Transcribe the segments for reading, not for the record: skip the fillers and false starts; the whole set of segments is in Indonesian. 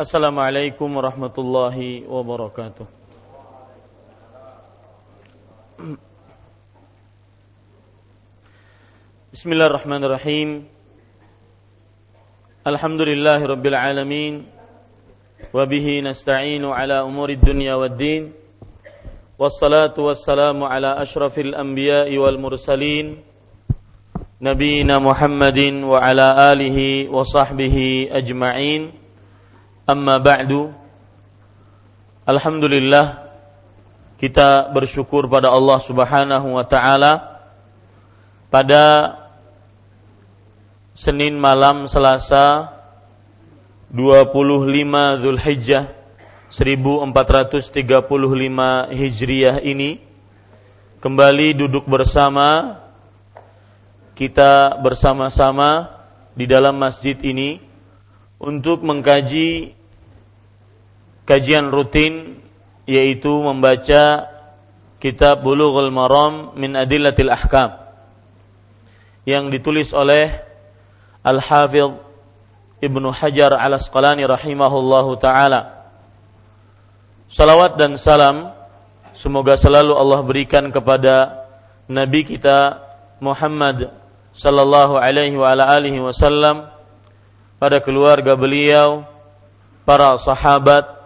Assalamualaikum warahmatullahi wabarakatuh. Bismillahirrahmanirrahim. Alhamdulillahirabbil alamin wa bihi nasta'inu ala umurid dunya waddin. Wassalatu wassalamu ala asyrafil anbiya'i wal mursalin nabiyina Muhammadin wa ala alihi wa sahbihi ajma'in. Amma ba'du. Alhamdulillah, kita bersyukur pada Allah Subhanahu wa taala pada Senin malam Selasa 25 Zulhijjah 1435 Hijriah ini kembali duduk bersama kita bersama-sama di dalam masjid ini untuk mengkaji kajian rutin, yaitu membaca kitab Bulughul Maram min Adillatil Ahkam yang ditulis oleh Al-Hafidh Ibnu Hajar Al-Asqalani rahimahullahu ta'ala. Salawat dan salam semoga selalu Allah berikan kepada Nabi kita Muhammad sallallahu alaihi wa ala alihi wasallam, pada keluarga beliau, para sahabat,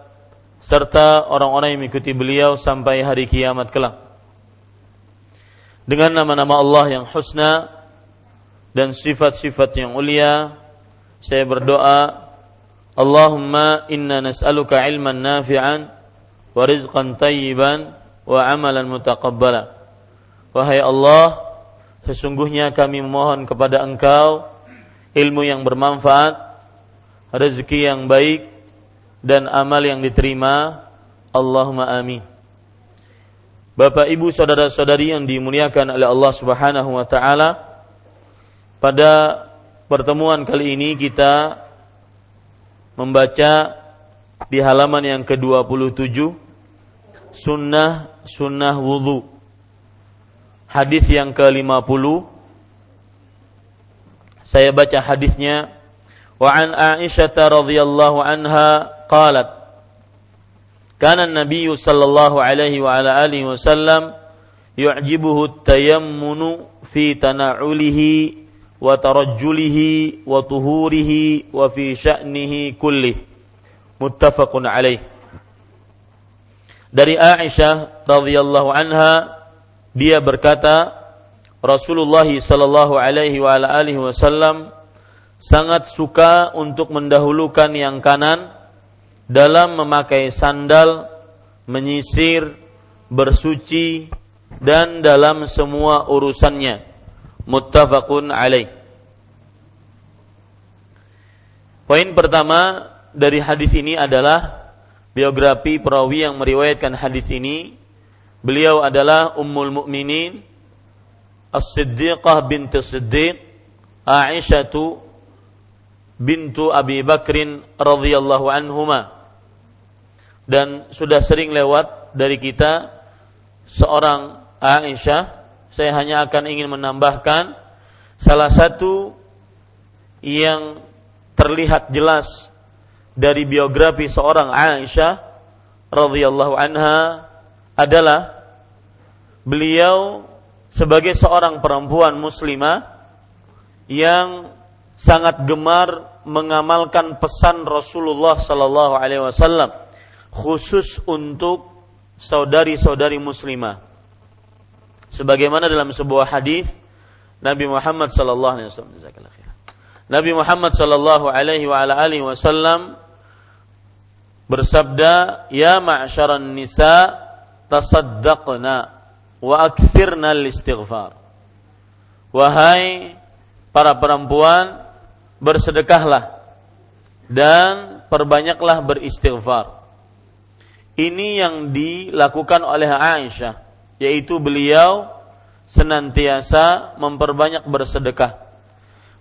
serta orang-orang yang mengikuti beliau sampai hari kiamat kelak. Dengan nama-nama Allah yang husna dan sifat-sifat yang ulia, saya berdoa, Allahumma inna nas'aluka ilman nafi'an wa rizqan tayyiban wa amalan mutaqabbala. Wahai Allah, sesungguhnya kami memohon kepada Engkau ilmu yang bermanfaat, rezeki yang baik, dan amal yang diterima. Allahumma amin. Bapak, ibu, saudara-saudari yang dimuliakan oleh Allah Subhanahu wa ta'ala, pada pertemuan kali ini kita membaca di halaman yang ke-27, Sunnah Wudhu, hadis yang ke-50. Saya baca hadisnya. Wa an Aisyah radhiyallahu anha قالت كان النبي صلى الله عليه وعلى آله وسلم يعجبه التيمم في تنعله وترجله وطهوره وفي شأنه كله متفق عليه. Dari Aisyah radhiyallahu anha, dia berkata, Rasulullah sallallahu alaihi wa ala alihi wasallam sangat suka untuk mendahulukan yang kanan dalam memakai sandal, menyisir, bersuci, dan dalam semua urusannya. Muttafaqun alaih. Poin pertama dari hadis ini adalah biografi perawi yang meriwayatkan hadis ini. Beliau adalah Ummul Mukminin As-Siddiqah binti Siddiq, Aisyatu bintu Abi Bakrin radhiyallahu anhuma. Dan sudah sering lewat dari kita seorang Aisyah. Saya hanya akan ingin menambahkan salah satu yang terlihat jelas dari biografi seorang Aisyah radhiyallahu anha adalah beliau sebagai seorang perempuan muslimah yang sangat gemar mengamalkan pesan Rasulullah sallallahu alaihi wasallam, khusus untuk saudari-saudari muslimah. Sebagaimana dalam sebuah hadis Nabi Muhammad sallallahu alaihi wasallam, Nabi Muhammad sallallahu alaihi wa ala alihi wasallam bersabda, "Ya ma'syaran nisa, tasaddaqna wa aktsirna al-istighfar." Wahai para perempuan, bersedekahlah dan perbanyaklah beristighfar. Ini yang dilakukan oleh Aisyah, yaitu beliau senantiasa memperbanyak bersedekah.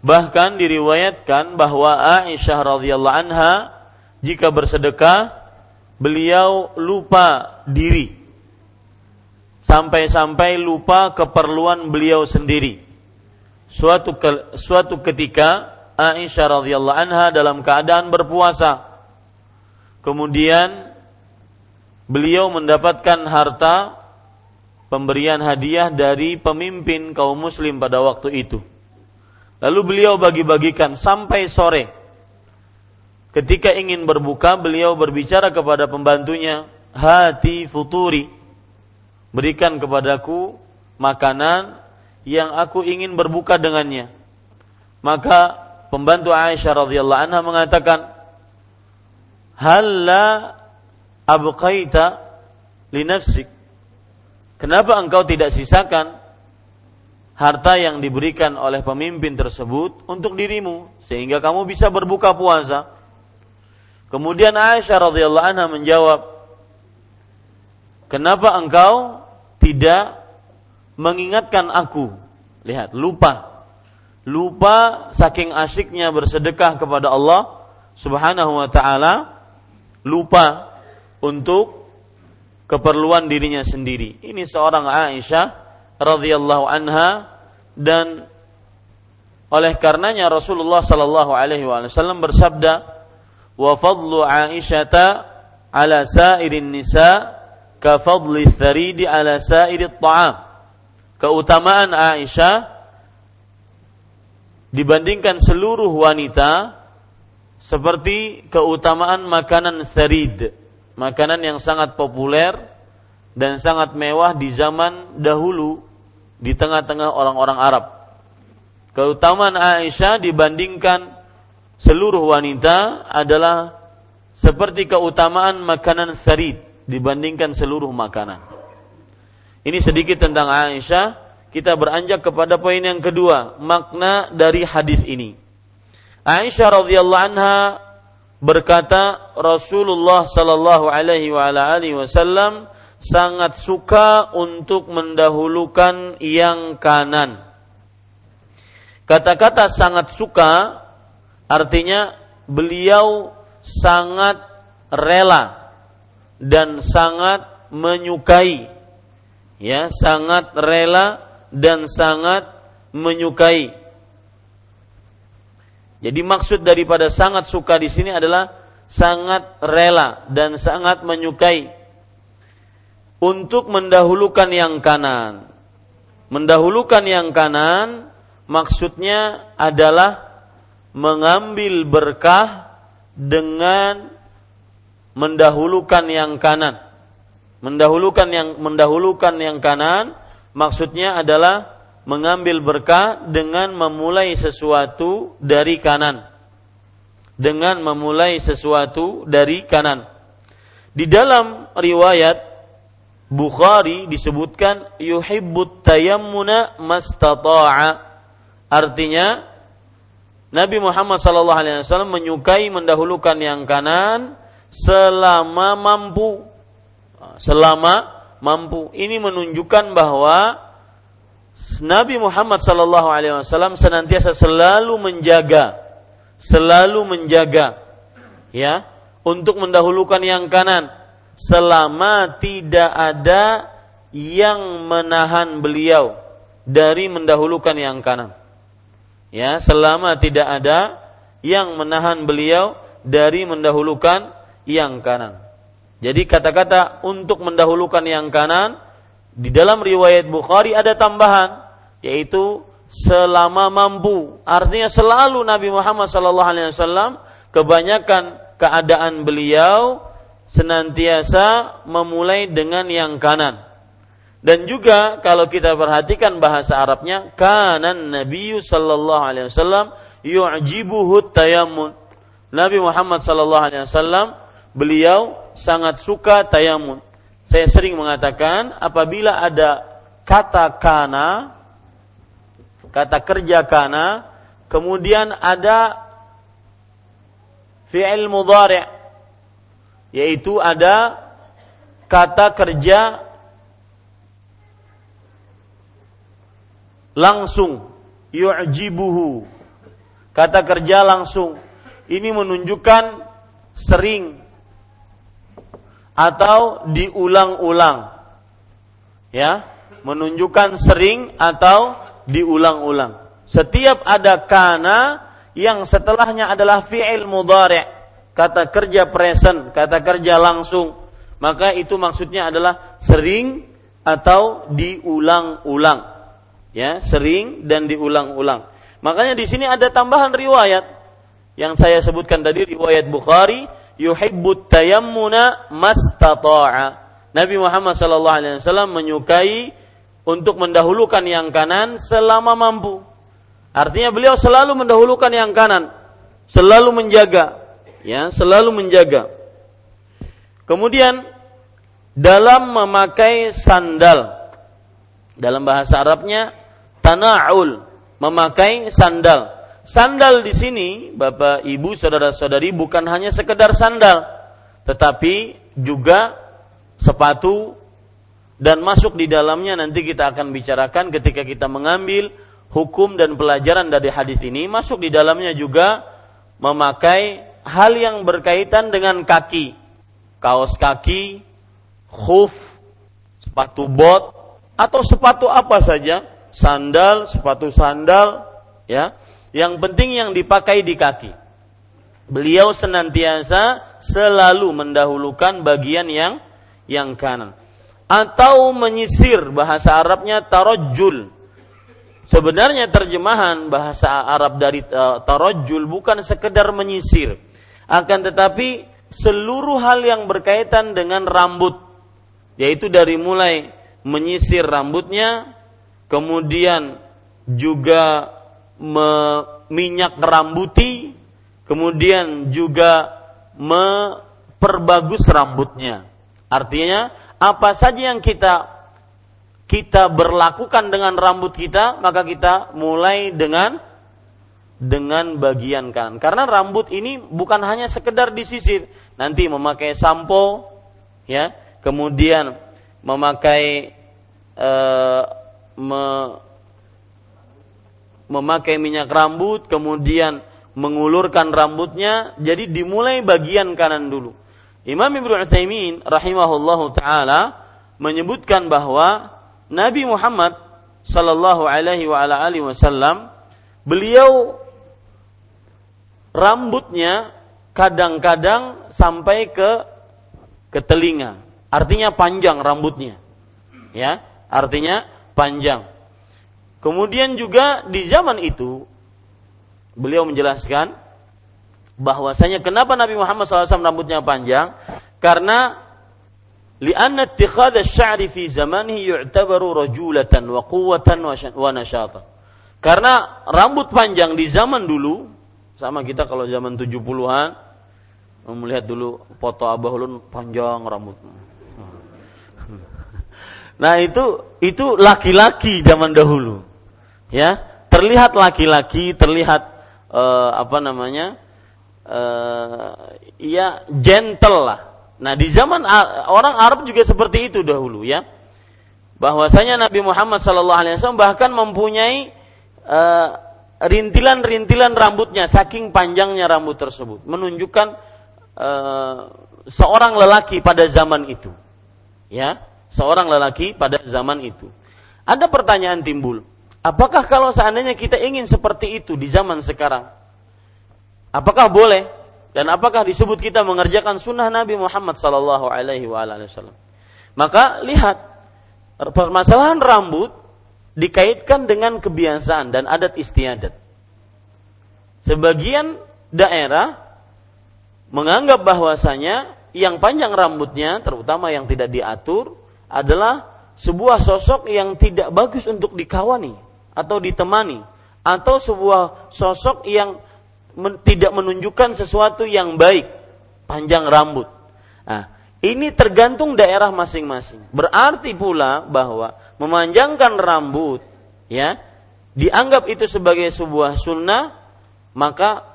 Bahkan diriwayatkan bahwa Aisyah radhiyallahu anha jika bersedekah, beliau lupa diri, sampai-sampai lupa keperluan beliau sendiri. Suatu ketika Aisyah radhiyallahu anha dalam keadaan berpuasa, kemudian beliau mendapatkan harta pemberian hadiah dari pemimpin kaum muslim pada waktu itu. Lalu beliau bagi-bagikan sampai sore. Ketika ingin berbuka, beliau berbicara kepada pembantunya, "Hati futuri, berikan kepadaku makanan yang aku ingin berbuka dengannya." Maka pembantu Aisyah radhiyallahu anha mengatakan, "Halla abqaita li nafsik?" Kenapa engkau tidak sisakan harta yang diberikan oleh pemimpin tersebut untuk dirimu sehingga kamu bisa berbuka puasa? Kemudian Aisyah radhiyallahu anha menjawab, "Kenapa engkau tidak mengingatkan aku?" Lihat, lupa saking asyiknya bersedekah kepada Allah Subhanahu wa taala, lupa untuk keperluan dirinya sendiri. Ini seorang Aisyah radhiyallahu anha, dan oleh karenanya Rasulullah sallallahu alaihi wasallam bersabda, "Wa fadlu Aisyata 'ala sa'irin nisa ka fadli tsaridi 'ala sa'irit ta'am." Keutamaan Aisyah dibandingkan seluruh wanita seperti keutamaan makanan tsarid, makanan yang sangat populer dan sangat mewah di zaman dahulu di tengah-tengah orang-orang Arab. Keutamaan Aisyah dibandingkan seluruh wanita adalah seperti keutamaan makanan tsarid dibandingkan seluruh makanan. Ini sedikit tentang Aisyah. Kita beranjak kepada poin yang kedua, makna dari hadis ini. Aisyah radhiyallahu anha berkata, Rasulullah sallallahu alaihi wa alihi wasallam sangat suka untuk mendahulukan yang kanan. Kata-kata sangat suka artinya beliau sangat rela dan sangat menyukai. Ya, sangat rela dan sangat menyukai. Jadi maksud daripada sangat suka di sini adalah sangat rela dan sangat menyukai untuk mendahulukan yang kanan. Mendahulukan yang kanan maksudnya adalah mengambil berkah dengan mendahulukan yang kanan. Mendahulukan yang kanan maksudnya adalah mengambil berkah dengan memulai sesuatu dari kanan. Di dalam riwayat Bukhari disebutkan yuhibbut tayammuna mastata'a. Artinya Nabi Muhammad sallallahu alaihi wasallam menyukai mendahulukan yang kanan selama mampu. Ini menunjukkan bahwa Nabi Muhammad sallallahu alaihi wasallam senantiasa selalu menjaga ya untuk mendahulukan yang kanan, selama tidak ada yang menahan beliau dari mendahulukan yang kanan. Ya, selama tidak ada yang menahan beliau dari mendahulukan yang kanan. Jadi kata-kata untuk mendahulukan yang kanan di dalam riwayat Bukhari ada tambahan, yaitu selama mampu. Artinya selalu Nabi Muhammad sallallahu alaihi wasallam kebanyakan keadaan beliau senantiasa memulai dengan yang kanan. Dan juga kalau kita perhatikan bahasa Arabnya, kanan Nabi sallallahu alaihi wasallam yu'jibuhu tayammun. Nabi Muhammad sallallahu alaihi wasallam beliau sangat suka tayammun. Saya sering mengatakan apabila ada kata kana, kata kerja kana, kemudian ada fi'il mudhari', yaitu ada kata kerja langsung, yu'jibuhu, kata kerja langsung. Ini menunjukkan sering atau diulang-ulang, ya, menunjukkan sering atau diulang-ulang. Setiap ada kana yang setelahnya adalah fi'il mudhari', kata kerja present, kata kerja langsung, maka itu maksudnya adalah sering atau diulang-ulang. Ya, sering dan diulang-ulang. Makanya di sini ada tambahan riwayat yang saya sebutkan tadi, riwayat Bukhari, yuhibbut tayammuna mastata'a. Nabi Muhammad sallallahu alaihi wasallam menyukai untuk mendahulukan yang kanan selama mampu. Artinya beliau selalu mendahulukan yang kanan, selalu menjaga, ya, selalu menjaga. Kemudian dalam memakai sandal, dalam bahasa Arabnya tana'ul, memakai sandal. Sandal di sini, Bapak, Ibu, saudara-saudari, bukan hanya sekedar sandal, tetapi juga sepatu, dan masuk di dalamnya nanti kita akan bicarakan ketika kita mengambil hukum dan pelajaran dari hadis ini, masuk di dalamnya juga memakai hal yang berkaitan dengan kaki, kaos kaki, khuf, sepatu bot, atau sepatu apa saja, sandal, sepatu sandal, ya. Yang penting yang dipakai di kaki. Beliau senantiasa selalu mendahulukan bagian yang kanan. Atau menyisir, bahasa Arabnya tarajjul. Sebenarnya terjemahan bahasa Arab dari tarajjul bukan sekedar menyisir, akan tetapi seluruh hal yang berkaitan dengan rambut, yaitu dari mulai menyisir rambutnya, kemudian juga minyak rambuti, kemudian juga memperbagus rambutnya. Artinya apa saja yang kita berlakukan dengan rambut kita, maka kita mulai dengan bagian kanan. Karena rambut ini bukan hanya sekedar disisir, nanti memakai sampo, ya, kemudian memakai memakai minyak rambut, kemudian mengulurkan rambutnya. Jadi dimulai bagian kanan dulu. Imam Ibnu Utsaimin rahimahullahu taala menyebutkan bahwa Nabi Muhammad sallallahu alaihi wa ala alihi wasallam, beliau rambutnya kadang-kadang sampai ke telinga. Artinya panjang rambutnya. Ya, artinya panjang. Kemudian juga di zaman itu beliau menjelaskan bahwasanya kenapa Nabi Muhammad SAW rambutnya panjang, karena li'anna ittikhadha asy-sya'ri fi zamanihi yu'tabaru rajulatan wa quwwatan wa nashatan. Karena rambut panjang di zaman dulu, sama kita kalau zaman 70-an melihat dulu foto Abah Ulun panjang rambutnya. Nah, itu laki-laki zaman dahulu. Ya, terlihat laki-laki, terlihat ya gentle lah. Nah, di zaman orang Arab juga seperti itu dahulu, ya. Bahwasanya Nabi Muhammad sallallahu alaihi wasallam bahkan mempunyai rintilan-rintilan rambutnya, saking panjangnya rambut tersebut, menunjukkan seorang lelaki pada zaman itu. Ya, seorang lelaki pada zaman itu. Ada pertanyaan timbul, apakah kalau seandainya kita ingin seperti itu di zaman sekarang, apakah boleh? Dan apakah disebut kita mengerjakan sunnah Nabi Muhammad sallallahu alaihi wasallam? Maka lihat, permasalahan rambut dikaitkan dengan kebiasaan dan adat istiadat. Sebagian daerah menganggap bahwasanya yang panjang rambutnya, terutama yang tidak diatur, adalah sebuah sosok yang tidak bagus untuk dikawani atau ditemani, atau sebuah sosok yang tidak menunjukkan sesuatu yang baik, panjang rambut. Nah, ini tergantung daerah masing-masing. Berarti pula bahwa memanjangkan rambut, ya, dianggap itu sebagai sebuah sunnah, maka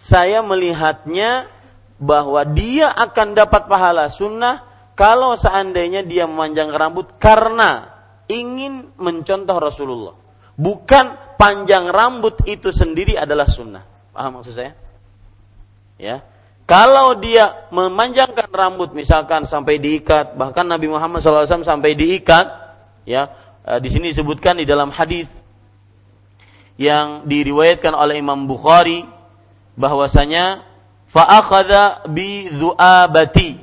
saya melihatnya bahwa dia akan dapat pahala sunnah kalau seandainya dia memanjangkan rambut karena ingin mencontoh Rasulullah, bukan panjang rambut itu sendiri adalah sunnah. Paham maksud saya? Ya, kalau dia memanjangkan rambut misalkan sampai diikat, bahkan Nabi Muhammad SAW sampai diikat, ya, di sini disebutkan di dalam hadis yang diriwayatkan oleh Imam Bukhari bahwasanya fa akhadha bi dhu'abati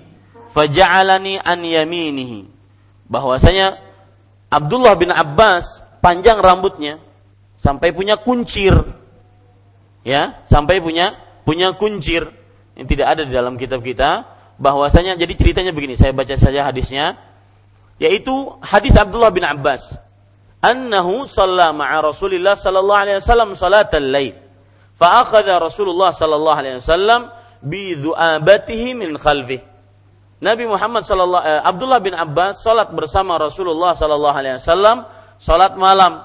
faja'alani an yaminihi. Bahwasanya Abdullah bin Abbas panjang rambutnya sampai punya kuncir. Ya, sampai punya kuncir. Yang tidak ada di dalam kitab kita. Bahwasanya jadi ceritanya begini, saya baca saja hadisnya, yaitu hadis Abdullah bin Abbas. Annahu shalla ma'a Rasulillah sallallahu alaihi wasallam salatal lail. Fa akhadha Rasulullah sallallahu alaihi wasallam bi dhu'abatihi min khalfihi. Nabi Muhammad Abdullah bin Abbas salat bersama Rasulullah sallallahu alaihi wasallam salat malam,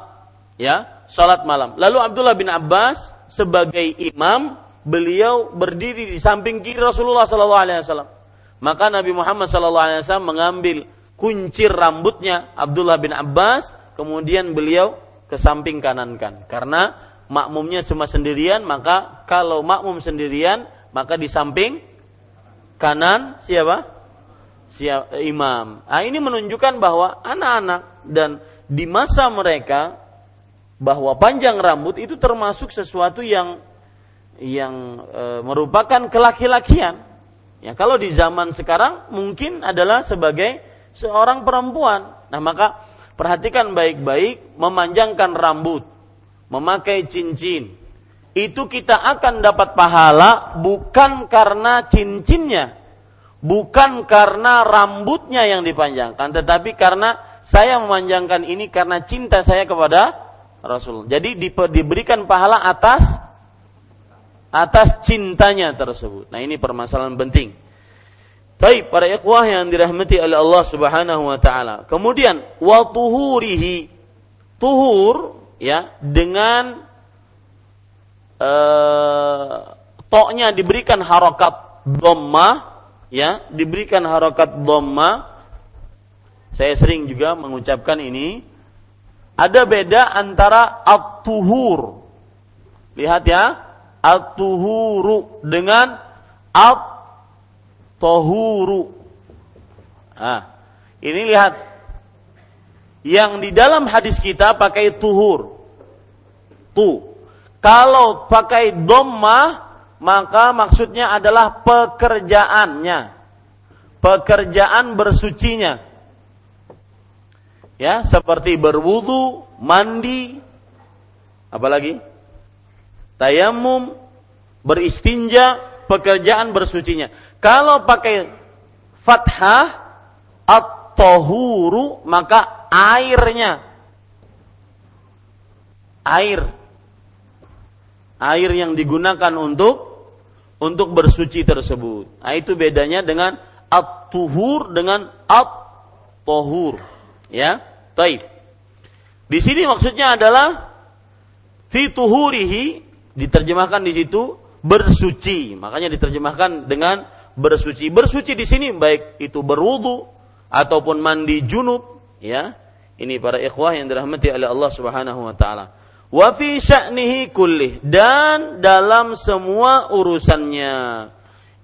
ya, salat malam. Lalu Abdullah bin Abbas sebagai imam, beliau berdiri di samping kiri Rasulullah sallallahu alaihi wasallam. Maka Nabi Muhammad sallallahu alaihi wasallam mengambil kuncir rambutnya Abdullah bin Abbas, kemudian beliau ke samping kanankan. Karena makmumnya cuma sendirian, maka kalau makmum sendirian, maka di samping kanan siapa? Imam. Ah, ini menunjukkan bahwa anak-anak dan di masa mereka bahwa panjang rambut itu termasuk sesuatu yang merupakan kelaki-lakian. Ya, kalau di zaman sekarang mungkin adalah sebagai seorang perempuan. Nah, maka perhatikan baik-baik, memanjangkan rambut, memakai cincin. Itu kita akan dapat pahala bukan karena cincinnya, bukan karena rambutnya yang dipanjangkan, tetapi karena saya memanjangkan ini karena cinta saya kepada Rasul. Jadi diberikan pahala atas cintanya tersebut. Nah, ini permasalahan penting. Baik, para ikhwah yang dirahmati oleh Allah Subhanahu wa taala. Kemudian wa tuhurihi, tuhur ya dengan toknya diberikan harokat dhammah. Ya, diberikan harokat dhamma. Saya sering juga mengucapkan ini. Ada beda antara at-tuhur. Lihat ya, at-tuhuru dengan at-tahuru. Nah, ini lihat. Yang di dalam hadis kita pakai tuhur. Tu. Kalau pakai dhamma, maka maksudnya adalah pekerjaannya. Pekerjaan bersucinya. Ya, seperti berwudu, mandi, apalagi tayammum, beristinja, pekerjaan bersucinya. Kalau pakai fathah at-tahuru, maka airnya. Air yang digunakan untuk bersuci tersebut. Nah, itu bedanya dengan at-tuhur dengan at-tahur. Ya, taib. Di sini maksudnya adalah fi tuhurihi, diterjemahkan di situ bersuci. Makanya diterjemahkan dengan bersuci. Bersuci di sini baik itu berwudu ataupun mandi junub, ya. Ini para ikhwah yang dirahmati oleh Allah Subhanahu wa taala. Wa fi sya'nihi kullih, dan dalam semua urusannya.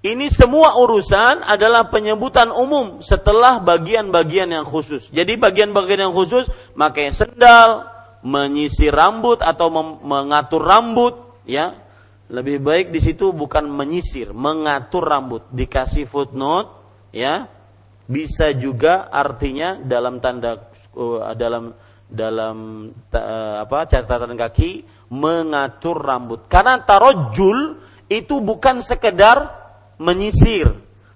Ini semua urusan adalah penyebutan umum setelah bagian-bagian yang khusus. Jadi bagian-bagian yang khusus, pakai sendal, menyisir rambut atau mengatur rambut, ya. Lebih baik di situ bukan menyisir, mengatur rambut, dikasih footnote, ya. Bisa juga artinya dalam tanda dalam catatan kaki, mengatur rambut. Karena tarajjul itu bukan sekedar menyisir,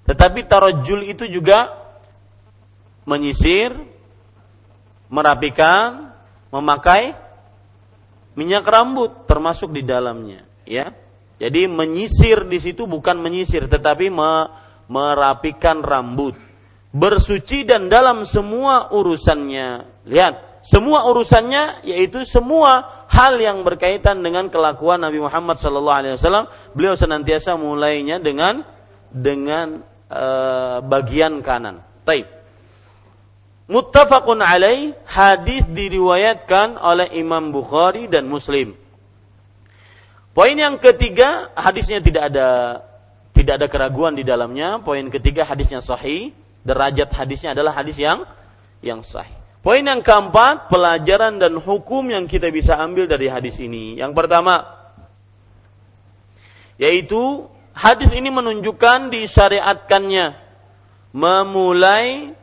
tetapi tarajjul itu juga menyisir, merapikan, memakai minyak rambut termasuk di dalamnya, ya. Jadi menyisir di situ bukan menyisir, tetapi merapikan rambut. Bersuci dan dalam semua urusannya. Lihat, semua urusannya yaitu semua hal yang berkaitan dengan kelakuan Nabi Muhammad SAW. Beliau senantiasa mulainya dengan bagian kanan. Taib. Muttafaqun alaih, hadis diriwayatkan oleh Imam Bukhari dan Muslim. Poin yang ketiga, hadisnya tidak ada keraguan di dalamnya. Poin ketiga, hadisnya sahih. Derajat hadisnya adalah hadis yang sahih. Poin yang keempat, pelajaran dan hukum yang kita bisa ambil dari hadis ini. Yang pertama, yaitu hadis ini menunjukkan disyariatkannya memulai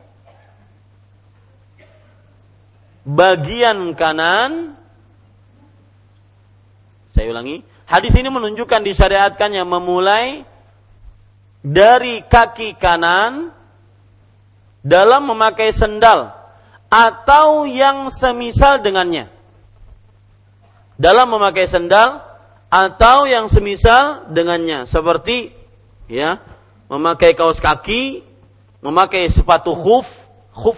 bagian kanan. Saya ulangi, hadis ini menunjukkan disyariatkannya memulai dari kaki kanan dalam memakai sendal atau yang semisal dengannya. Dalam memakai sendal atau yang semisal dengannya, seperti ya memakai kaos kaki, memakai sepatu khuf,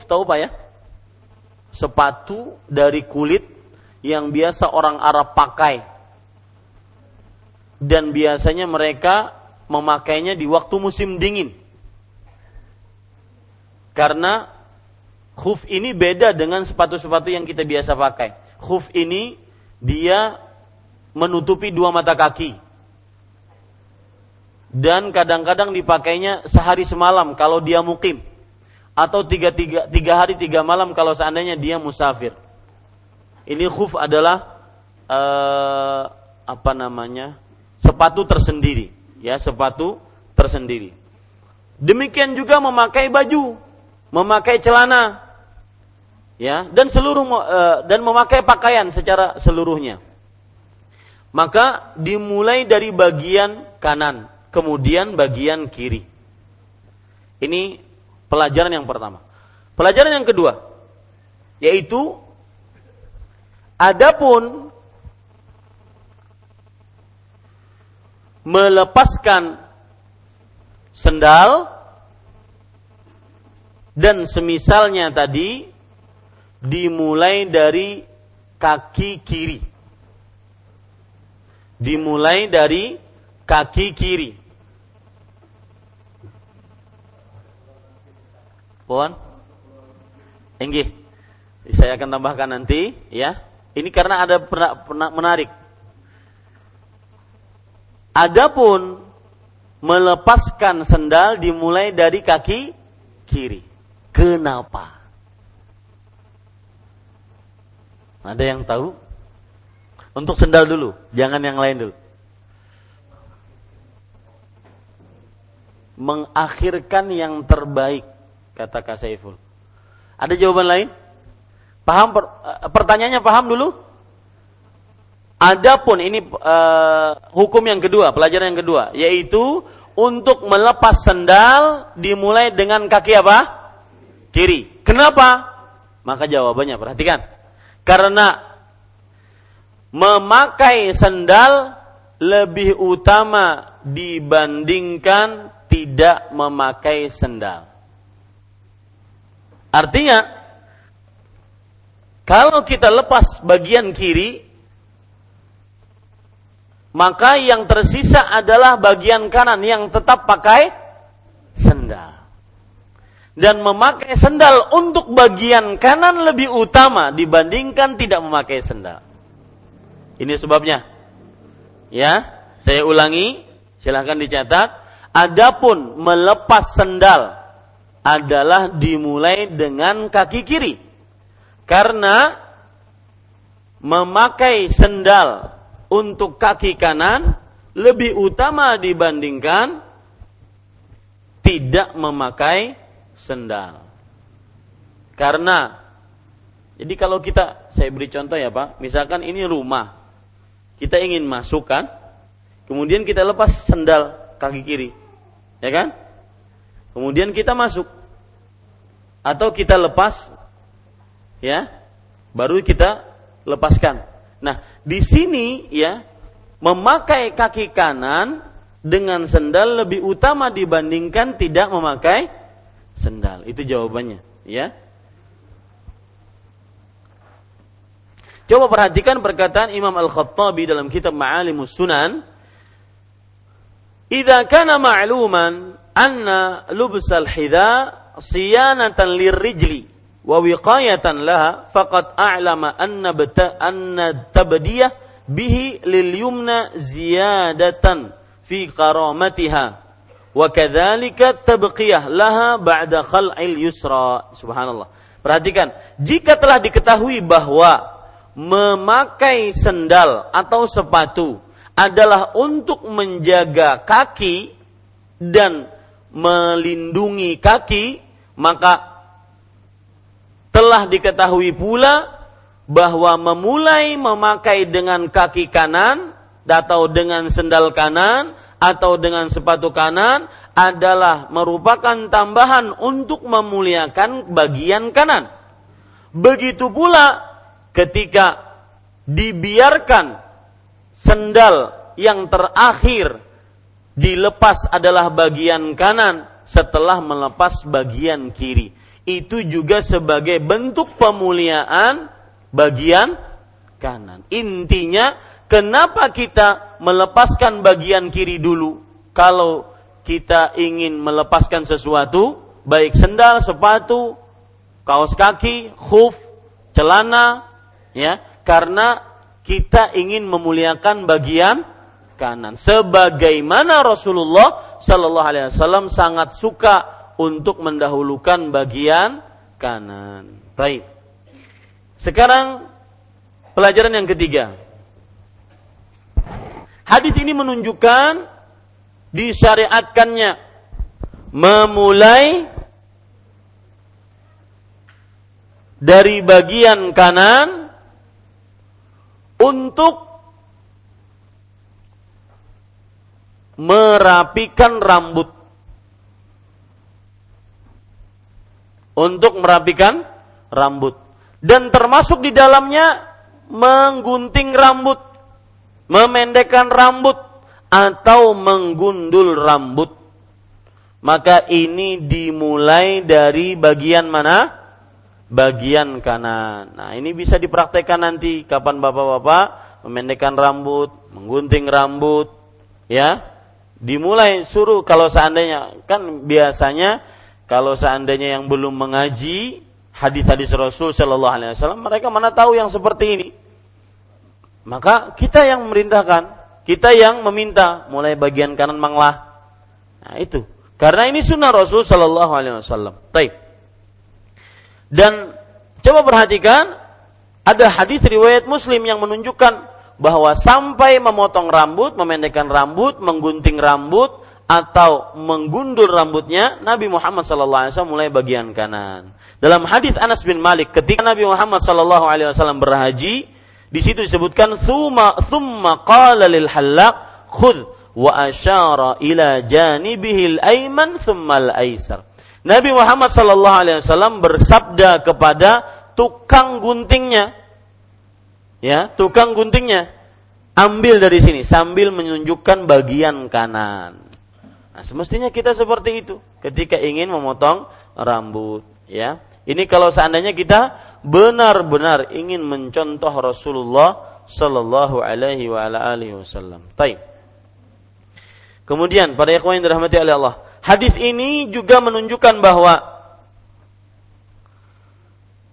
tahu Pak ya? Sepatu dari kulit yang biasa orang Arab pakai, dan biasanya mereka memakainya di waktu musim dingin, karena khuf ini beda dengan sepatu-sepatu yang kita biasa pakai. Khuf ini dia menutupi dua mata kaki, dan kadang-kadang dipakainya sehari semalam kalau dia mukim, atau tiga hari tiga malam kalau seandainya dia musafir. Ini khuf adalah sepatu tersendiri, ya, sepatu tersendiri. Demikian juga memakai baju, memakai celana, ya, dan memakai pakaian secara seluruhnya. Maka dimulai dari bagian kanan, kemudian bagian kiri. Ini pelajaran yang pertama. Pelajaran yang kedua, yaitu adapun melepaskan sendal dan semisalnya tadi dimulai dari kaki kiri. Dimulai dari kaki kiri. Puan? Enggih. Saya akan tambahkan nanti, ya. Ini karena ada menarik. Adapun melepaskan sendal dimulai dari kaki kiri. Kenapa? Ada yang tahu? Untuk sendal dulu, jangan yang lain dulu. Mengakhirkan yang terbaik, kata Kak Saiful. Ada jawaban lain? Paham pertanyaannya, paham dulu? Adapun ini hukum yang kedua, pelajaran yang kedua, yaitu untuk melepas sendal dimulai dengan kaki apa? Kiri. Kenapa? Maka jawabannya perhatikan. Karena memakai sendal lebih utama dibandingkan tidak memakai sendal. Artinya, kalau kita lepas bagian kiri, maka yang tersisa adalah bagian kanan yang tetap pakai sendal. Dan memakai sendal untuk bagian kanan lebih utama dibandingkan tidak memakai sendal. Ini sebabnya. Ya, saya ulangi, silahkan dicatat. Adapun melepas sendal adalah dimulai dengan kaki kiri. Karena memakai sendal untuk kaki kanan lebih utama dibandingkan tidak memakai sendal. Karena, jadi kalau kita, saya beri contoh ya Pak, misalkan ini rumah. Kita ingin masuk kan, kemudian kita lepas sendal kaki kiri, ya kan? Kemudian kita masuk, atau kita lepas, ya, baru kita lepaskan. Nah, di sini ya memakai kaki kanan dengan sendal lebih utama dibandingkan tidak memakai sendal. Itu jawabannya, ya. Coba perhatikan perkataan Imam Al-Khattabi dalam kitab Ma'alimus Sunan. Idza kana ma'luman anna lubsal hidha siyanatan lirrijli wa wiqayatan laha faqad a'lama anna tabdiyah bihi lil yumna ziyadatan fi karamatiha wa kadzalika tabqiyah laha ba'da khal'il yusra. Subhanallah. Perhatikan, jika telah diketahui bahwa memakai sendal atau sepatu adalah untuk menjaga kaki dan melindungi kaki, maka telah diketahui pula bahwa memulai memakai dengan kaki kanan atau dengan sendal kanan atau dengan sepatu kanan adalah merupakan tambahan untuk memuliakan bagian kanan. Begitu pula ketika dibiarkan sendal yang terakhir dilepas adalah bagian kanan setelah melepas bagian kiri. Itu juga sebagai bentuk pemuliaan bagian kanan. Intinya, kenapa kita melepaskan bagian kiri dulu? Kalau kita ingin melepaskan sesuatu, baik sendal, sepatu, kaos kaki, khuf, celana, ya, karena kita ingin memuliakan bagian kanan. Sebagaimana Rasulullah sallallahu alaihi wasallam sangat suka untuk mendahulukan bagian kanan. Baik. Sekarang pelajaran yang ketiga. Hadis ini menunjukkan disyariatkannya memulai dari bagian kanan untuk merapikan rambut. Untuk merapikan rambut. Dan termasuk di dalamnya menggunting rambut, memendekkan rambut, atau menggundul rambut. Maka ini dimulai dari bagian mana? Bagian kanan. Nah, ini bisa dipraktekkan nanti kapan bapak-bapak memendekkan rambut, menggunting rambut, ya. Dimulai suruh kalau seandainya kan biasanya kalau seandainya yang belum mengaji hadis-hadis Rasul sallallahu alaihi wasallam, mereka mana tahu yang seperti ini. Maka kita yang memerintahkan, kita yang meminta mulai bagian kanan manglah. Nah, itu. Karena ini sunnah Rasul sallallahu alaihi wasallam. Baik. Dan coba perhatikan, ada hadis riwayat Muslim yang menunjukkan bahwa sampai memotong rambut, memendekkan rambut, menggunting rambut, atau menggundul rambutnya, Nabi Muhammad SAW mulai bagian kanan. Dalam hadis Anas bin Malik, ketika Nabi Muhammad SAW berhaji, di situ disebutkan, "Thumma qala lil hallaq, khudh wa ashara ila janibihil ayman thummal aysar." Nabi Muhammad SAW bersabda kepada tukang guntingnya, ya, tukang guntingnya, ambil dari sini sambil menunjukkan bagian kanan. Nah, semestinya kita seperti itu ketika ingin memotong rambut, ya. Ini kalau seandainya kita benar-benar ingin mencontoh Rasulullah Sallallahu Alaihi Wasallam. Baik. Kemudian para ikhwan yang dirahmati oleh Allah, hadis ini juga menunjukkan bahwa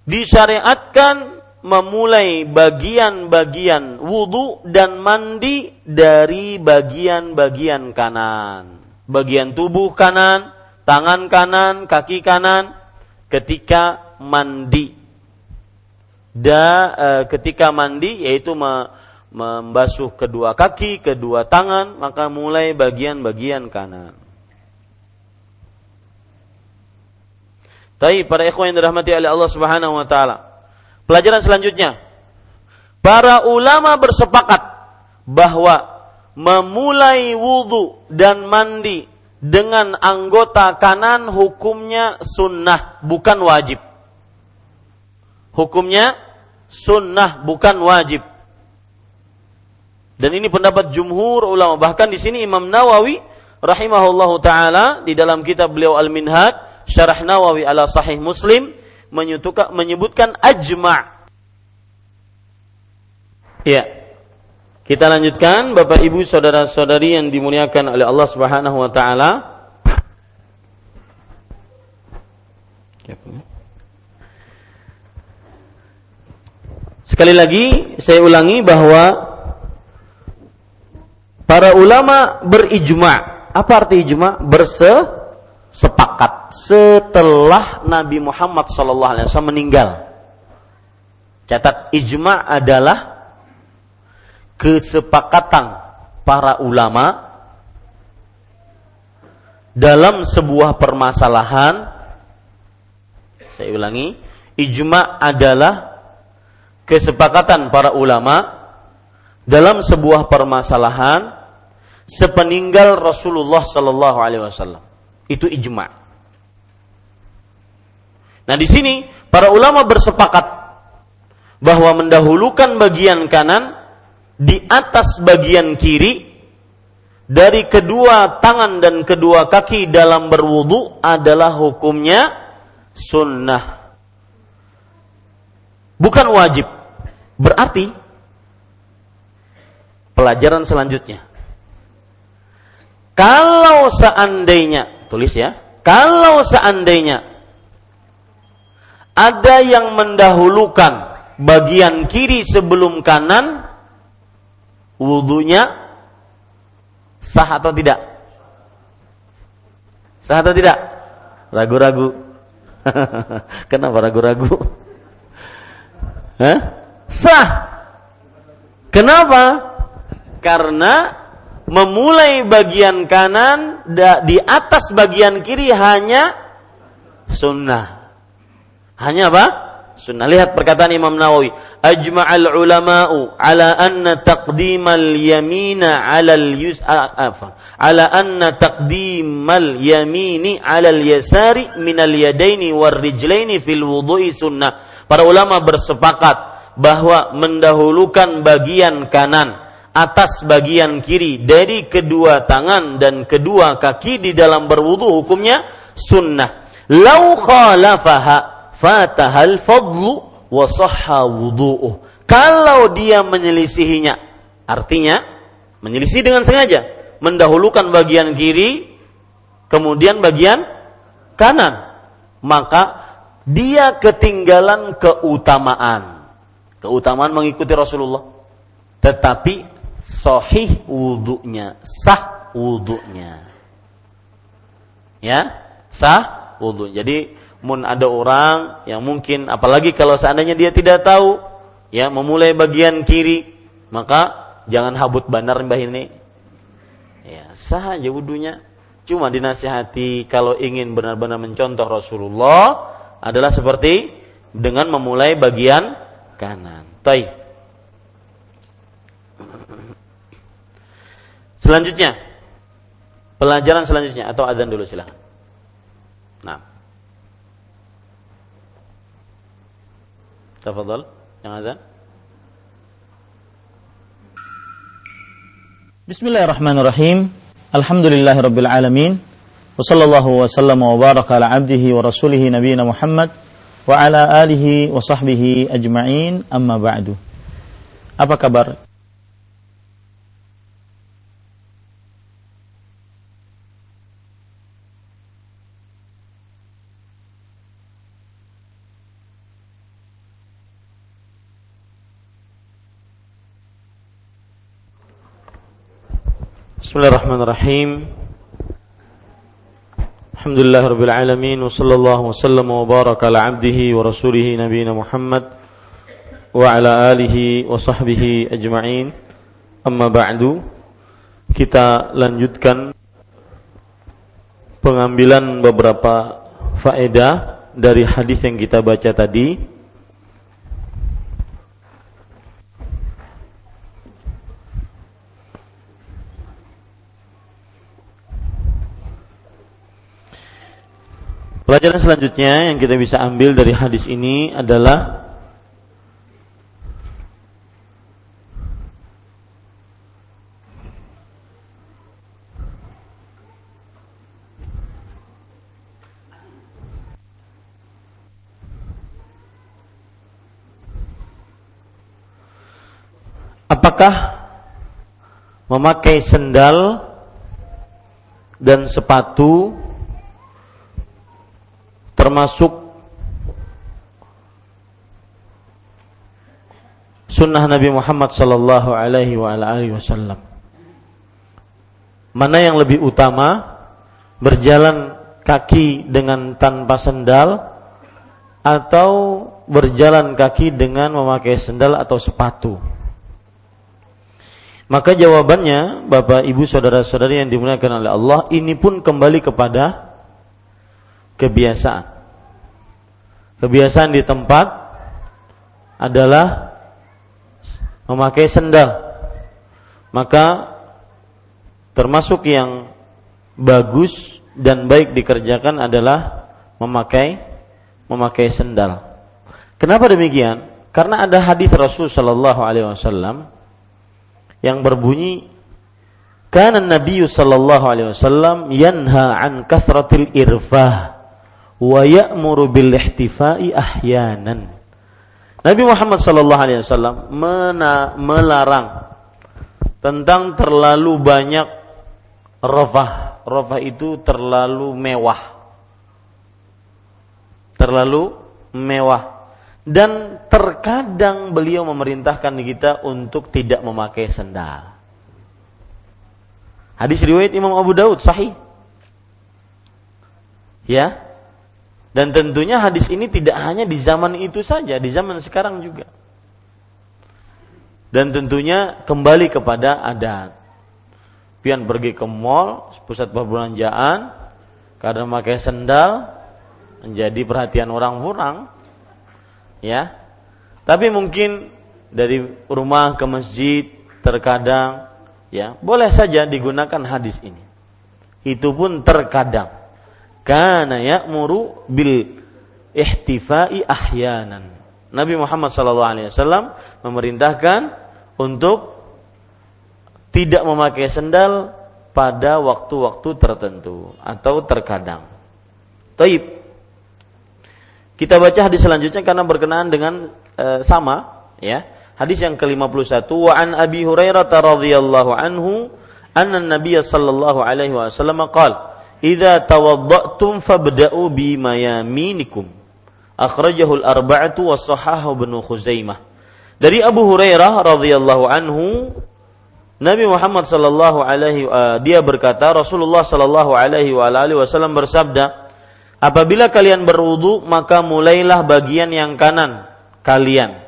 disyariatkan memulai bagian-bagian wudu dan mandi dari bagian-bagian kanan. Bagian tubuh kanan, tangan kanan, kaki kanan ketika mandi. Ketika mandi yaitu membasuh kedua kaki, kedua tangan, maka mulai bagian-bagian kanan. Tapi para ikhwan yang dirahmati oleh Allah Subhanahu wa taala. Pelajaran selanjutnya. Para ulama bersepakat bahwa memulai wudu dan mandi dengan anggota kanan hukumnya sunnah, bukan wajib. Hukumnya sunnah, bukan wajib. Dan ini pendapat jumhur ulama. Bahkan di sini Imam Nawawi rahimahullahu taala di dalam kitab beliau Al-Minhaj Syarah Nawawi ala Sahih Muslim menyebutkan ajma'. Ya. Kita lanjutkan Bapak Ibu saudara-saudari yang dimuliakan oleh Allah Subhanahu wa taala. Sekali lagi saya ulangi bahwa para ulama berijma'. Apa arti ijma'? Bersepakat setelah Nabi Muhammad SAW meninggal. Catat, ijma' adalah kesepakatan para ulama dalam sebuah permasalahan. Saya ulangi, ijma' adalah kesepakatan para ulama dalam sebuah permasalahan sepeninggal Rasulullah sallallahu alaihi wasallam. Itu ijma'. Nah, di sini para ulama bersepakat bahwa mendahulukan bagian kanan di atas bagian kiri dari kedua tangan dan kedua kaki dalam berwudu adalah hukumnya sunnah, bukan wajib. Berarti pelajaran selanjutnya, kalau seandainya, tulis ya, kalau seandainya ada yang mendahulukan bagian kiri sebelum kanan, wudunya sah atau tidak? Sah atau tidak? Ragu-ragu. Kenapa ragu-ragu? Sah. Kenapa? Karena memulai bagian kanan di atas bagian kiri hanya sunnah. Hanya apa? Sunnah. Lihat perkataan Imam Nawawi, ajma'al ulama'u ala anna taqdimal yamina 'ala taqdimal yamini 'ala al-yasari min al-yadaini war-rijlaini fil wudhu'i sunnah. Para ulama bersepakat bahwa mendahulukan bagian kanan atas bagian kiri dari kedua tangan dan kedua kaki di dalam berwudu hukumnya sunnah. Lau khalafaha fatahal fadlu wa sahha wudu'uh. Kalau dia menyelisihinya, artinya menyelisih dengan sengaja, mendahulukan bagian kiri kemudian bagian kanan, maka dia ketinggalan keutamaan. Keutamaan mengikuti Rasulullah, tetapi sahih wudu'nya, sah wudu'nya. Ya, sah wudu'. Jadi ada orang yang mungkin, apalagi kalau seandainya dia tidak tahu, ya, memulai bagian kiri, maka jangan habut bandar mbah ini. Ya, sah aja wudunya. Cuma dinasihati kalau ingin benar-benar mencontoh Rasulullah adalah seperti dengan memulai bagian kanan. Baik. Selanjutnya, pelajaran selanjutnya, atau azan dulu silakan. Nah, تفضل يا أذان. بسم الله الرحمن الرحيم. الحمد لله رب العالمين وصلى الله وسلم وبارك على عبده ورسوله نبينا محمد وعلى آله وصحبه أجمعين. أما بعد. Apa kabar? Bismillahirrahmanirrahim. Alhamdulillahirabbil alamin wa sallallahu wasallama wa baraka ala abdihi wa rasulih nabiyina Muhammad wa ala alihi wa sahbihi ajma'in. Amma ba'du. Kita lanjutkan pengambilan beberapa faedah dari hadis yang kita baca tadi. Pelajaran selanjutnya yang kita bisa ambil dari hadis ini adalah apakah memakai sendal dan sepatu termasuk sunnah Nabi Muhammad sallallahu alaihi wa alihi wasallam? Mana yang lebih utama, berjalan kaki dengan tanpa sendal atau berjalan kaki dengan memakai sendal atau sepatu? Maka jawabannya, Bapak, Ibu, saudara-saudari yang dimuliakan oleh Allah, ini pun kembali kepada kebiasaan. Kebiasaan di tempat adalah memakai sendal. Maka termasuk yang bagus dan baik dikerjakan adalah memakai sendal. Kenapa demikian? Karena ada hadis Rasul sallallahu alaihi wasallam yang berbunyi, "Kana an-nabiy sallallahu alaihi wasallam yanha an kathratil irfah wa ya'muru bil ihtifai ahyanan." Nabi Muhammad sallallahu alaihi wasallam melarang tentang terlalu banyak rafah. Rafah itu terlalu mewah. Terlalu mewah. Dan terkadang beliau memerintahkan kita untuk tidak memakai sendal. Hadis riwayat Imam Abu Daud sahih. Ya. Dan tentunya hadis ini tidak hanya di zaman itu saja, di zaman sekarang juga. Dan tentunya kembali kepada adat. Pian pergi ke mal, pusat perbelanjaan, karena memakai sendal menjadi perhatian orang-orang, ya. Tapi mungkin dari rumah ke masjid terkadang, ya, boleh saja digunakan hadis ini. Itu pun terkadang. Kana ya'muru bil ihtifai ahyanan. Nabi Muhammad SAW memerintahkan untuk tidak memakai sendal pada waktu-waktu tertentu atau terkadang. Taib. Kita baca hadis selanjutnya karena berkenaan dengan sama, ya. Hadis yang ke-51, wa an Abi Hurairah radhiyallahu anhu, anna an-nabiy sallallahu alaihi wasallam qala, "Idza tawadda'tum fabda'u bima yaminikum." Akhrajahu al-arba'atu wa sahahahu Ibnu Khuzaimah. Dari Abu Hurairah radhiyallahu anhu, Nabi Muhammad sallallahu alaihi dia berkata, Rasulullah sallallahu alaihi wa alihi wasallam bersabda, "Apabila kalian berwudu, maka mulailah bagian yang kanan kalian."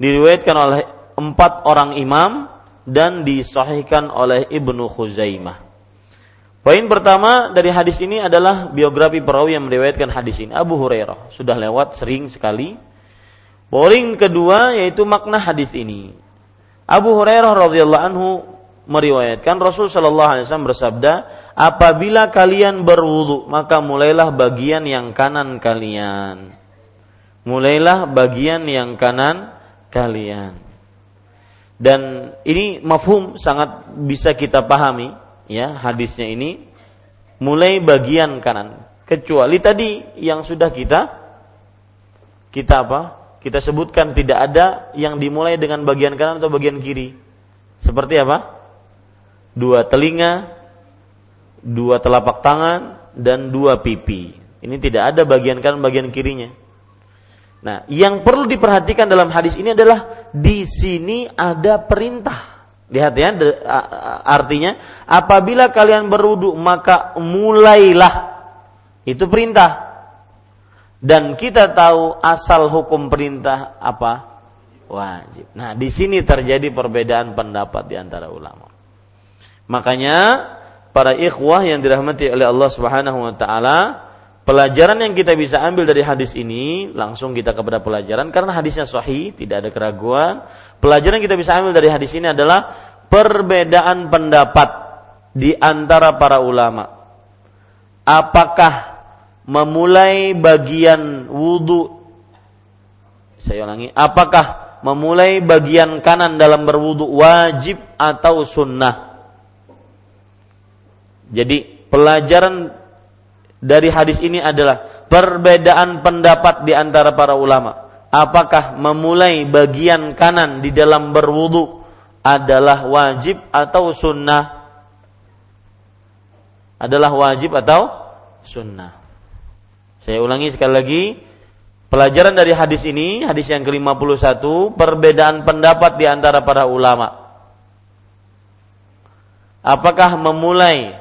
Diriwayatkan oleh 4 orang imam dan disahihkan oleh Ibnu Khuzaimah. Poin pertama dari hadis ini adalah biografi perawi yang meriwayatkan hadis ini, Abu Hurairah. Sudah lewat sering sekali. Poin kedua yaitu makna hadis ini. Abu Hurairah radhiyallahu anhu meriwayatkan Rasul sallallahu alaihi wasallam bersabda, "Apabila kalian berwudu, maka mulailah bagian yang kanan kalian." Mulailah bagian yang kanan kalian. Dan ini mafhum sangat bisa kita pahami. Ya, hadisnya ini mulai bagian kanan, kecuali tadi yang sudah kita sebutkan, tidak ada yang dimulai dengan bagian kanan atau bagian kiri. Seperti apa? 2 telinga, 2 telapak tangan, dan 2 pipi. Ini tidak ada bagian kanan bagian kirinya. Nah, yang perlu diperhatikan dalam hadis ini adalah di sini ada perintah. Lihat ya, artinya apabila kalian berwudu maka mulailah, itu perintah. Dan kita tahu asal hukum perintah apa? Wajib. Nah, di sini terjadi perbedaan pendapat di antara ulama. Makanya para ikhwah yang dirahmati oleh Allah Subhanahu wa taala, pelajaran yang kita bisa ambil dari hadis ini, langsung kita kepada pelajaran karena hadisnya sahih, tidak ada keraguan. Pelajaran yang kita bisa ambil dari hadis ini adalah perbedaan pendapat di antara para ulama. Apakah memulai bagian wudu? Saya ulangi, apakah memulai bagian kanan dalam berwudu wajib atau sunnah? Jadi pelajaran dari hadis ini adalah perbedaan pendapat di antara para ulama. Apakah memulai bagian kanan di dalam berwudu adalah wajib atau sunnah? Adalah wajib atau sunnah? Saya ulangi sekali lagi. Pelajaran dari hadis ini, hadis yang ke-51, perbedaan pendapat di antara para ulama. Apakah memulai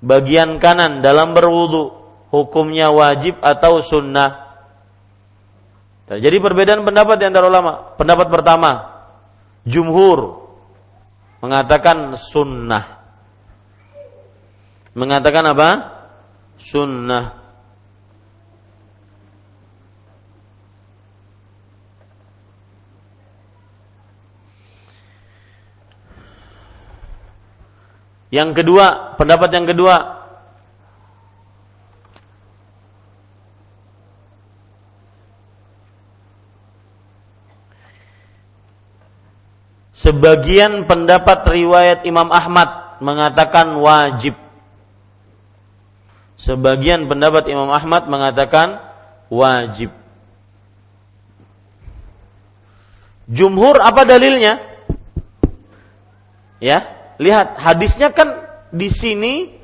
bagian kanan dalam berwudu hukumnya wajib atau sunnah? Terjadi perbedaan pendapat di antara ulama. Pendapat pertama, jumhur, mengatakan sunnah. Mengatakan apa? Sunnah. Yang kedua, pendapat yang kedua, sebagian pendapat riwayat Imam Ahmad mengatakan wajib. Sebagian pendapat Imam Ahmad mengatakan wajib. Jumhur apa dalilnya? Ya. Lihat, hadisnya kan di sini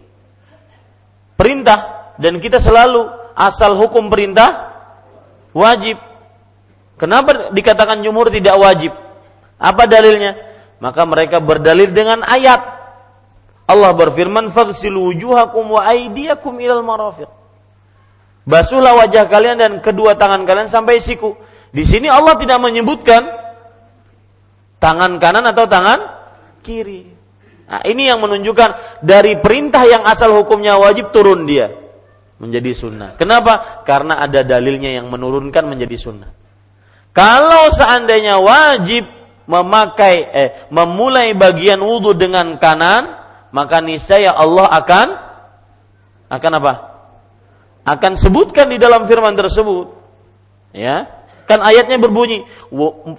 perintah, dan kita selalu asal hukum perintah wajib. Kenapa dikatakan jumhur tidak wajib? Apa dalilnya? Maka mereka berdalil dengan ayat. Allah berfirman, "Faghsilu wujuhakum wa aydiyakum ilal marafiq." Basuhlah wajah kalian dan kedua tangan kalian sampai siku. Di sini Allah tidak menyebutkan tangan kanan atau tangan kiri. Nah, ini yang menunjukkan dari perintah yang asal hukumnya wajib turun dia menjadi sunnah. Kenapa? Karena ada dalilnya yang menurunkan menjadi sunnah. Kalau seandainya wajib memulai bagian wudu dengan kanan, maka niscaya Allah akan apa? Akan sebutkan di dalam firman tersebut. Ya. Kan ayatnya berbunyi,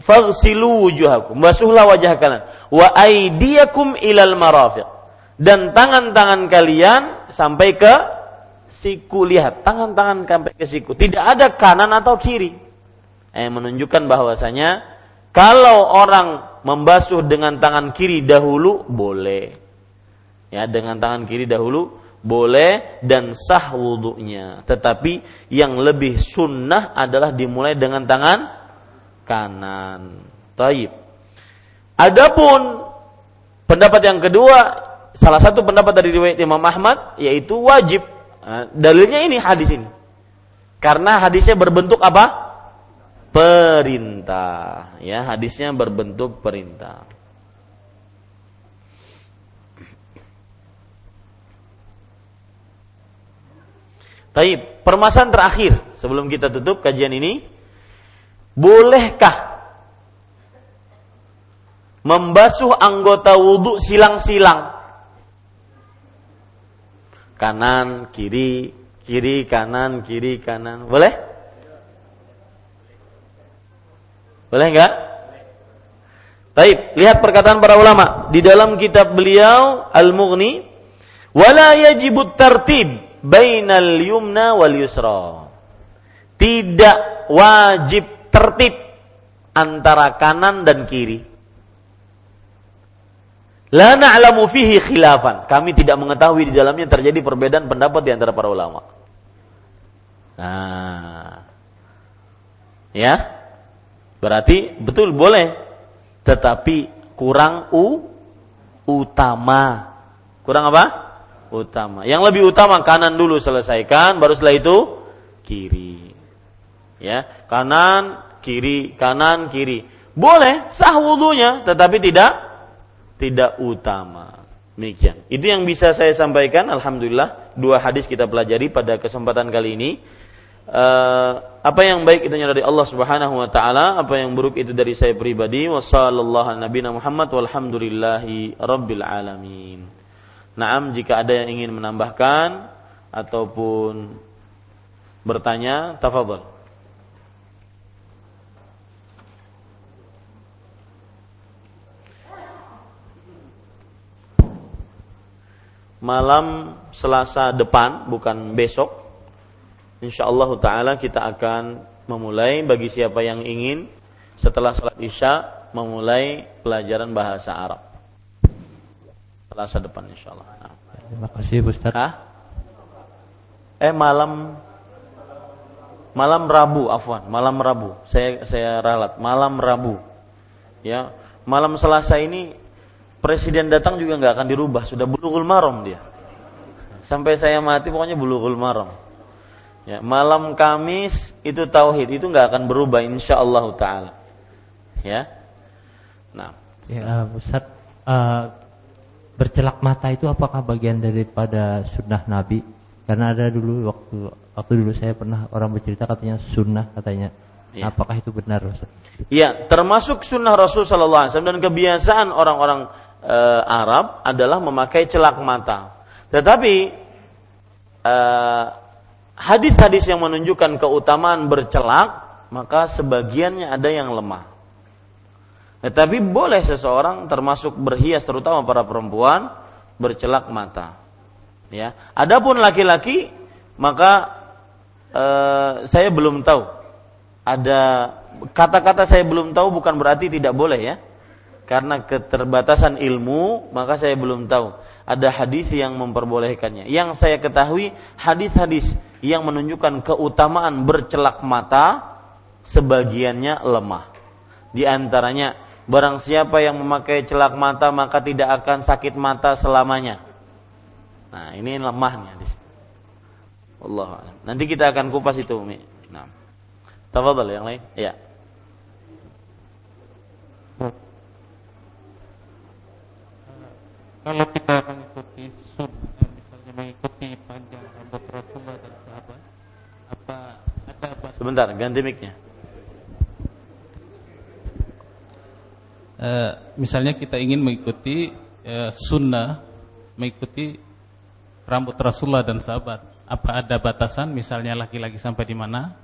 "Faghsilu wujuhakum," basuhlah wajah kalian, "wa aydiyakum ilal marafiq," dan tangan-tangan kalian sampai ke siku. Lihat, tangan-tangan sampai ke siku, tidak ada kanan atau kiri. Yang menunjukkan bahwasanya kalau orang membasuh dengan tangan kiri dahulu boleh. Ya, dengan tangan kiri dahulu boleh dan sah wudunya. Tetapi yang lebih sunnah adalah dimulai dengan tangan kanan. Taib. Adapun pendapat yang kedua, salah satu pendapat dari riwayat Imam Ahmad, yaitu wajib. Dalilnya ini hadis ini. Karena hadisnya berbentuk apa? Perintah. Ya, hadisnya berbentuk perintah. Baik, permasalahan terakhir sebelum kita tutup kajian ini, bolehkah membasuh anggota wudhu silang-silang? Kanan, kiri, kiri, kanan, kiri, kanan. Boleh? Boleh enggak? Baik, lihat perkataan para ulama di dalam kitab beliau Al-Mughni, "Wala yajibut tartib bainal yumna wal yusra." Tidak wajib tertib antara kanan dan kiri. La na'lamu fihi khilafan. Kami tidak mengetahui di dalamnya terjadi perbedaan pendapat di antara para ulama. Nah. Ya. Berarti betul boleh. Tetapi kurang utama. Kurang apa? Utama. Yang lebih utama kanan dulu selesaikan, baru setelah itu kiri. Ya, kanan, kiri, kanan, kiri. Boleh sah wudunya, tetapi tidak utama. Demikian. Itu yang bisa saya sampaikan. Alhamdulillah, dua hadis kita pelajari pada kesempatan kali ini. Apa yang baik itu dari Allah Subhanahu wa taala, apa yang buruk itu dari saya pribadi. Wassallallahu ala nabiyina Muhammad walhamdulillahi rabbil alamin. Naam, jika ada yang ingin menambahkan ataupun bertanya, tafadhol. Malam Selasa depan, bukan besok, insyaallah ta'ala kita akan memulai, bagi siapa yang ingin setelah salat Isya memulai pelajaran bahasa Arab. Selasa depan insyaallah. Nah. Terima kasih Ustaz. Malam Rabu, afwan, malam Rabu. Saya ralat, malam Rabu. Ya, malam Selasa ini presiden datang juga enggak akan dirubah, sudah bulughul maram dia. Sampai saya mati pokoknya bulughul maram. Ya, malam Kamis itu tauhid, itu enggak akan berubah insyaallah taala. Ya. Nah. Ya, Ustaz, bercelak mata itu apakah bagian daripada sunnah Nabi? Karena ada dulu waktu dulu saya pernah orang bercerita katanya sunnah katanya. Ya. Apakah itu benar, Ustaz? Ya, termasuk sunnah Rasul sallallahu alaihi wasallam dan kebiasaan orang-orang Arab adalah memakai celak mata. Tetapi hadis-hadis yang menunjukkan keutamaan bercelak, maka sebagiannya ada yang lemah. Tetapi boleh seseorang termasuk berhias terutama para perempuan bercelak mata. Ya, adapun laki-laki maka saya belum tahu. Ada kata-kata saya belum tahu bukan berarti tidak boleh ya. Karena keterbatasan ilmu maka saya belum tahu. Ada hadis yang memperbolehkannya. Yang saya ketahui hadis-hadis yang menunjukkan keutamaan bercelak mata sebagiannya lemah. Di antaranya barang siapa yang memakai celak mata maka tidak akan sakit mata selamanya. Nah, ini lemahnya di sini. Wallahu a'lam. Nanti kita akan kupas itu, Umi. Nah. Tafadhal yang lain. Ya. Kalau kita mengikuti sunnah, misalnya mengikuti panjang rambut Rasulullah dan sahabat, apa ada batas? Sebentar, ganti mic-nya. Misalnya kita ingin mengikuti sunnah, mengikuti rambut Rasulullah dan sahabat, apa ada batasan? Misalnya laki-laki sampai di mana?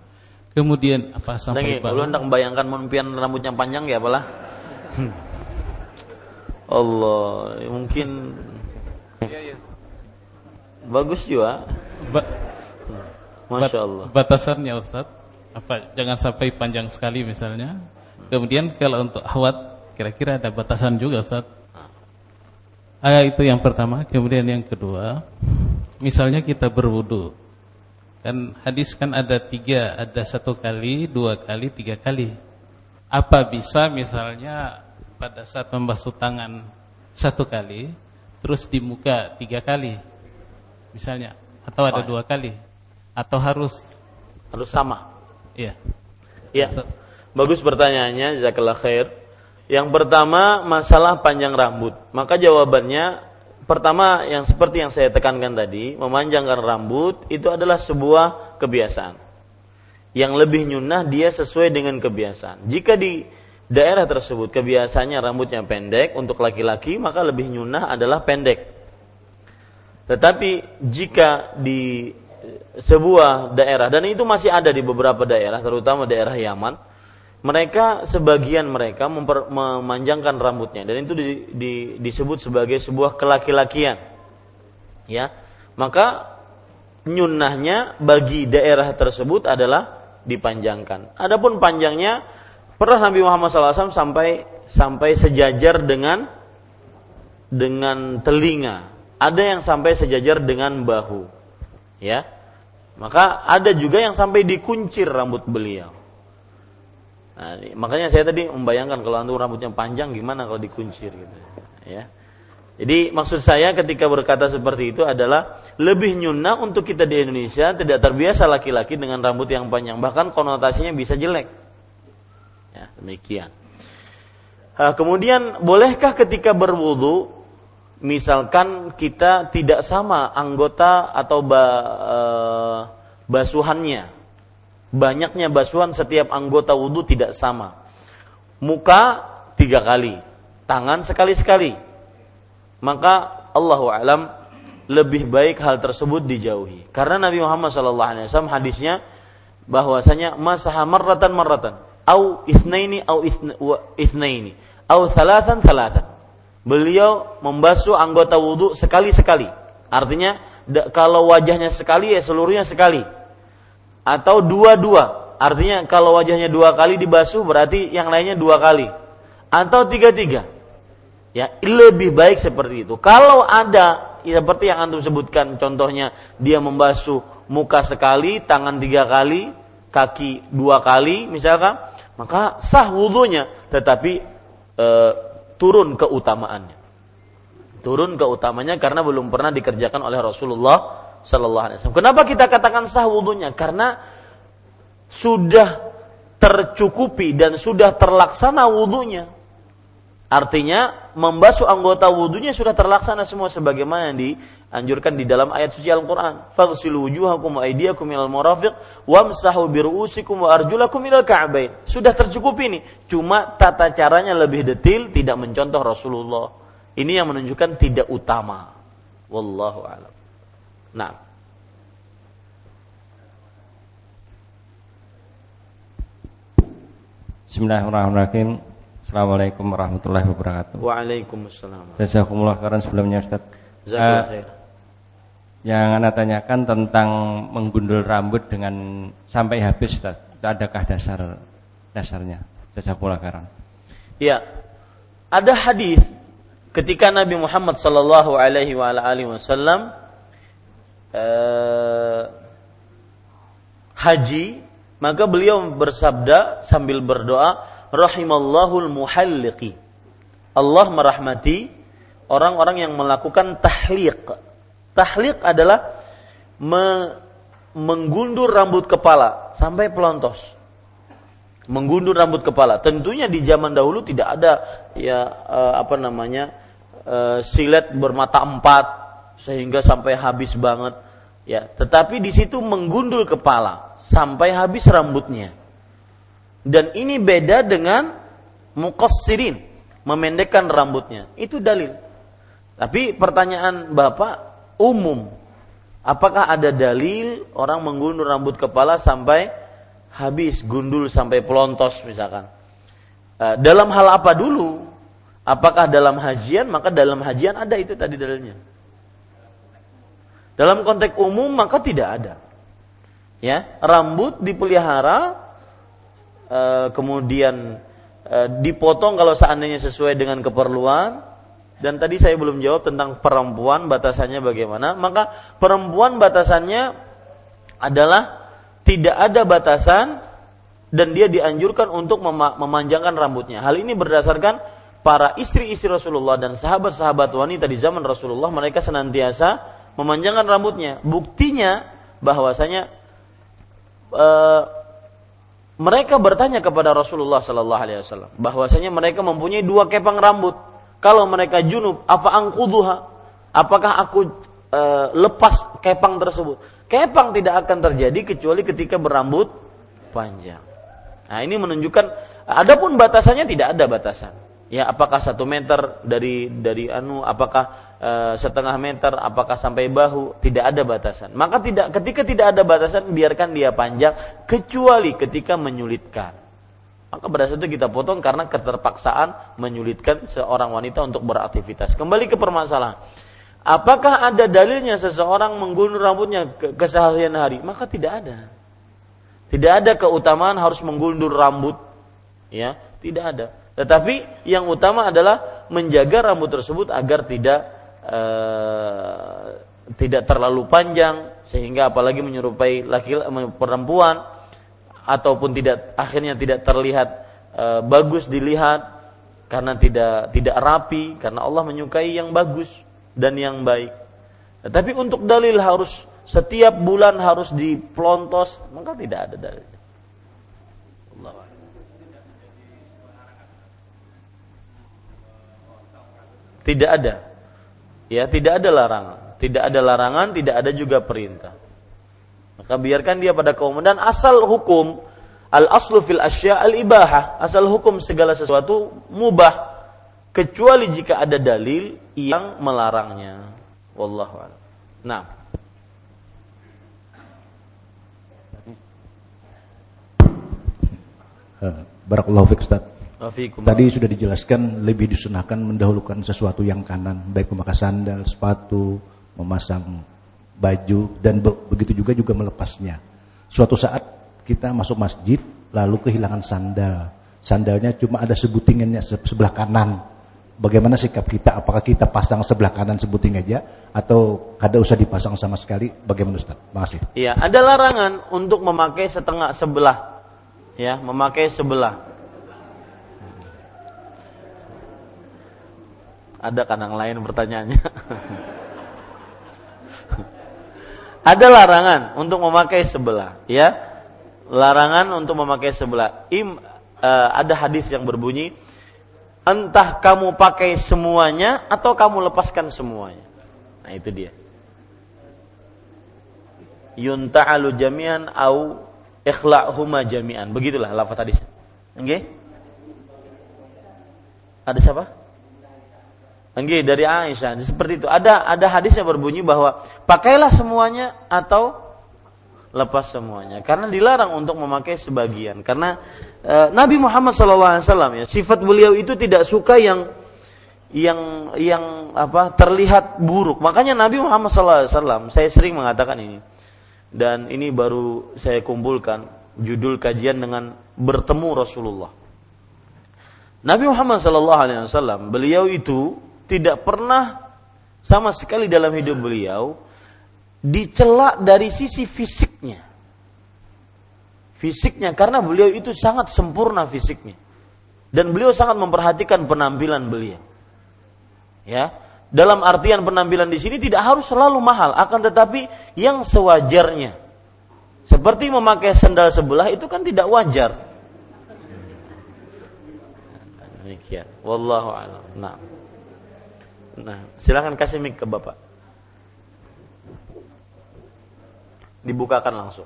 Kemudian apa sampai bawah? Lu hendak membayangkan mempian rambutnya panjang ya apalah? Allah, mungkin ya. Bagus juga. Masya Allah. Batasannya Ustaz, apa jangan sampai panjang sekali misalnya. Kemudian kalau untuk ahwat kira-kira ada batasan juga Ustaz? Itu yang pertama. Kemudian yang kedua, misalnya kita berwudu, kan hadis kan ada 3, ada 1 kali, 2 kali, 3 kali. Apa bisa misalnya pada saat membasuh tangan 1 kali, terus di muka 3 kali misalnya, atau ada 2 kali, atau harus sama? Iya. Bagus pertanyaannya, jazakallah khair. Yang pertama masalah panjang rambut. Maka jawabannya pertama yang seperti yang saya tekankan tadi, memanjangkan rambut itu adalah sebuah kebiasaan. Yang lebih nyunnah dia sesuai dengan kebiasaan. Jika di daerah tersebut kebiasaannya rambutnya pendek untuk laki-laki, maka lebih nyunnah adalah pendek. Tetapi jika di sebuah daerah, dan itu masih ada di beberapa daerah terutama daerah Yaman, sebagian mereka memanjangkan rambutnya dan itu disebut sebagai sebuah kelaki-lakian. Ya. Maka nyunnahnya bagi daerah tersebut adalah dipanjangkan. Adapun panjangnya pernah Nabi Muhammad SAW sampai sejajar dengan telinga. Ada yang sampai sejajar dengan bahu. Ya. Maka ada juga yang sampai dikuncir rambut beliau. Nah, makanya saya tadi membayangkan kalau antum rambutnya panjang gimana kalau dikuncir gitu ya. Jadi maksud saya ketika berkata seperti itu adalah lebih nyunnah untuk kita di Indonesia tidak terbiasa laki-laki dengan rambut yang panjang, bahkan konotasinya bisa jelek. Ya, demikian. Kemudian bolehkah ketika berwudu misalkan kita tidak sama anggota atau basuhannya? Banyaknya basuhan setiap anggota wudu tidak sama. Muka 3 kali, tangan sekali-sekali. Maka Allahu a'lam lebih baik hal tersebut dijauhi. Karena Nabi Muhammad SAW hadisnya bahwasanya masaha marratan, au itsnaini au itsnaini, au thalathan. Beliau membasuh anggota wudu sekali-sekali. Artinya kalau wajahnya sekali ya seluruhnya sekali. Atau 2-2, artinya kalau wajahnya 2 kali dibasuh berarti yang lainnya 2 kali. Atau 3-3, ya lebih baik seperti itu. Kalau ada ya seperti yang antum sebutkan, contohnya dia membasuh muka sekali, tangan 3 kali, kaki 2 kali misalkan, maka sah wudunya, tetapi turun keutamaannya karena belum pernah dikerjakan oleh Rasulullah sallallahu alaihi wasallam. Kenapa kita katakan sah wudunya? Karena sudah tercukupi dan sudah terlaksana wudunya. Artinya membasuh anggota wudunya sudah terlaksana semua sebagaimana yang dianjurkan di dalam ayat suci Al-Qur'an. Faghsilu wujuhakum wa aydiyakum ilal marafiq wamsahu bi ru'usikum wa arjulakum ilal ka'bain. Sudah tercukupi ini. Cuma tata caranya lebih detail, tidak mencontoh Rasulullah. Ini yang menunjukkan tidak utama. Wallahu a'lam. Nah. Bismillahirrahmanirrahim. Assalamualaikum warahmatullahi wabarakatuh. Waalaikumsalam. Jazakumullah khairan sebelumnya Ustaz. Jazakumullah khair. Yang Anda tanyakan tentang menggundul rambut dengan sampai habis Ustaz. Adakah dasarnya? Jazakumullah khairan. Iya. Ada hadis ketika Nabi Muhammad sallallahu alaihi wa alihi wasallam haji, maka beliau bersabda sambil berdoa, rahimallahul muhalliqi. Allah merahmati orang-orang yang melakukan tahliq. Tahliq adalah menggundur rambut kepala sampai pelontos. Menggundur rambut kepala. Tentunya di zaman dahulu tidak ada silet bermata empat sehingga sampai habis banget ya, tetapi di situ menggundul kepala sampai habis rambutnya. Dan ini beda dengan muqassirin, memendekkan rambutnya. Itu dalil. Tapi pertanyaan Bapak umum, apakah ada dalil orang menggundul rambut kepala sampai habis, gundul sampai pelontos misalkan? Dalam hal apa dulu? Apakah dalam hajian? Maka dalam hajian ada itu tadi dalilnya. Dalam konteks umum maka tidak ada. Ya, rambut dipelihara, kemudian dipotong kalau seandainya sesuai dengan keperluan. Dan tadi saya belum jawab tentang perempuan batasannya bagaimana. Maka perempuan batasannya adalah tidak ada batasan dan dia dianjurkan untuk memanjangkan rambutnya. Hal ini berdasarkan para istri-istri Rasulullah dan sahabat-sahabat wanita di zaman Rasulullah, mereka senantiasa memanjangkan rambutnya. Buktinya bahwasanya mereka bertanya kepada Rasulullah sallallahu alaihi wasallam bahwasanya mereka mempunyai dua kepang rambut. Kalau mereka junub, apa angquduha? Apakah aku lepas kepang tersebut? Kepang tidak akan terjadi kecuali ketika berambut panjang. Nah, ini menunjukkan adapun batasannya tidak ada batasan. Ya, apakah 1 meter dari apakah 0,5 meter, apakah sampai bahu, tidak ada batasan. Maka ketika tidak ada batasan, biarkan dia panjang kecuali ketika menyulitkan. Maka berdasarkan itu kita potong karena keterpaksaan menyulitkan seorang wanita untuk beraktivitas. Kembali ke permasalahan. Apakah ada dalilnya seseorang menggundul rambutnya keseharian hari? Maka tidak ada. Tidak ada keutamaan harus menggundul rambut. Ya, tidak ada. Tetapi yang utama adalah menjaga rambut tersebut agar tidak terlalu panjang sehingga apalagi menyerupai perempuan ataupun akhirnya tidak terlihat bagus dilihat karena tidak rapi, karena Allah menyukai yang bagus dan yang baik. Tetapi untuk dalil harus setiap bulan harus dipelontos, maka tidak ada dalil. Allah. Tidak ada. Ya, tidak ada larangan. Tidak ada larangan, tidak ada juga perintah. Maka biarkan dia pada kaum. Dan asal hukum, al-aslu fil asya' al-ibahah. Asal hukum segala sesuatu mubah. Kecuali jika ada dalil yang melarangnya. Wallahu a'lam. Nah. Barakallahu fiik Ustaz. Tadi sudah dijelaskan lebih disunahkan mendahulukan sesuatu yang kanan, baik memakai sandal, sepatu, memasang baju, dan begitu juga melepasnya. Suatu saat kita masuk masjid lalu kehilangan sandalnya cuma ada sebutingannya sebelah kanan. Bagaimana sikap kita? Apakah kita pasang sebelah kanan sebuting aja atau kada usah dipasang sama sekali? Bagaimana Ustaz? Makasih. Iya, ada larangan untuk memakai setengah sebelah. Ya, memakai sebelah. Ada kadang lain pertanyaannya. Ada larangan untuk memakai sebelah, ya. Larangan untuk memakai sebelah. Ada hadis yang berbunyi Entah kamu pakai semuanya atau kamu lepaskan semuanya. Nah, itu dia. Yunta'alu jami'an au ikhla'huma jami'an. Begitulah lafaz hadisnya. Nggih? Ada siapa? Nggih, dari Aisyah. Seperti itu. Ada hadisnya berbunyi bahwa pakailah semuanya atau lepas semuanya, karena dilarang untuk memakai sebagian, karena Nabi Muhammad SAW, ya, sifat beliau itu tidak suka yang terlihat buruk. Makanya Nabi Muhammad SAW, saya sering mengatakan ini, dan ini baru saya kumpulkan judul kajian dengan bertemu Rasulullah. Nabi Muhammad SAW, beliau itu tidak pernah sama sekali dalam hidup beliau dicela dari sisi fisiknya, karena beliau itu sangat sempurna fisiknya, dan beliau sangat memperhatikan penampilan beliau, ya. Dalam artian penampilan di sini tidak harus selalu mahal, akan tetapi yang sewajarnya. Seperti memakai sendal sebelah itu kan tidak wajar. Demikian. Wallahu a'lam. Nah, silakan kasih mic ke Bapak. Dibukakan langsung.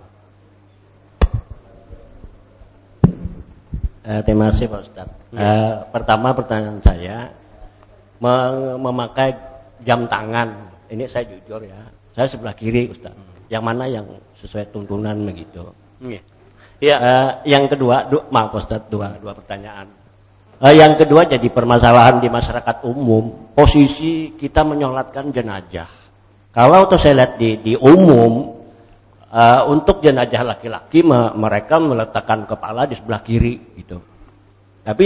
Terima kasih Pak Ustadz. Pertama pertanyaan saya, memakai jam tangan, ini saya jujur ya, saya sebelah kiri Ustadz, yang mana yang sesuai tuntunan begitu. Ya. Yang kedua, maaf Ustadz, dua pertanyaan. Yang kedua jadi permasalahan di masyarakat umum, posisi kita menyolatkan jenazah. Kalau saya lihat di umum, untuk jenazah laki-laki mereka meletakkan kepala di sebelah kiri gitu. Tapi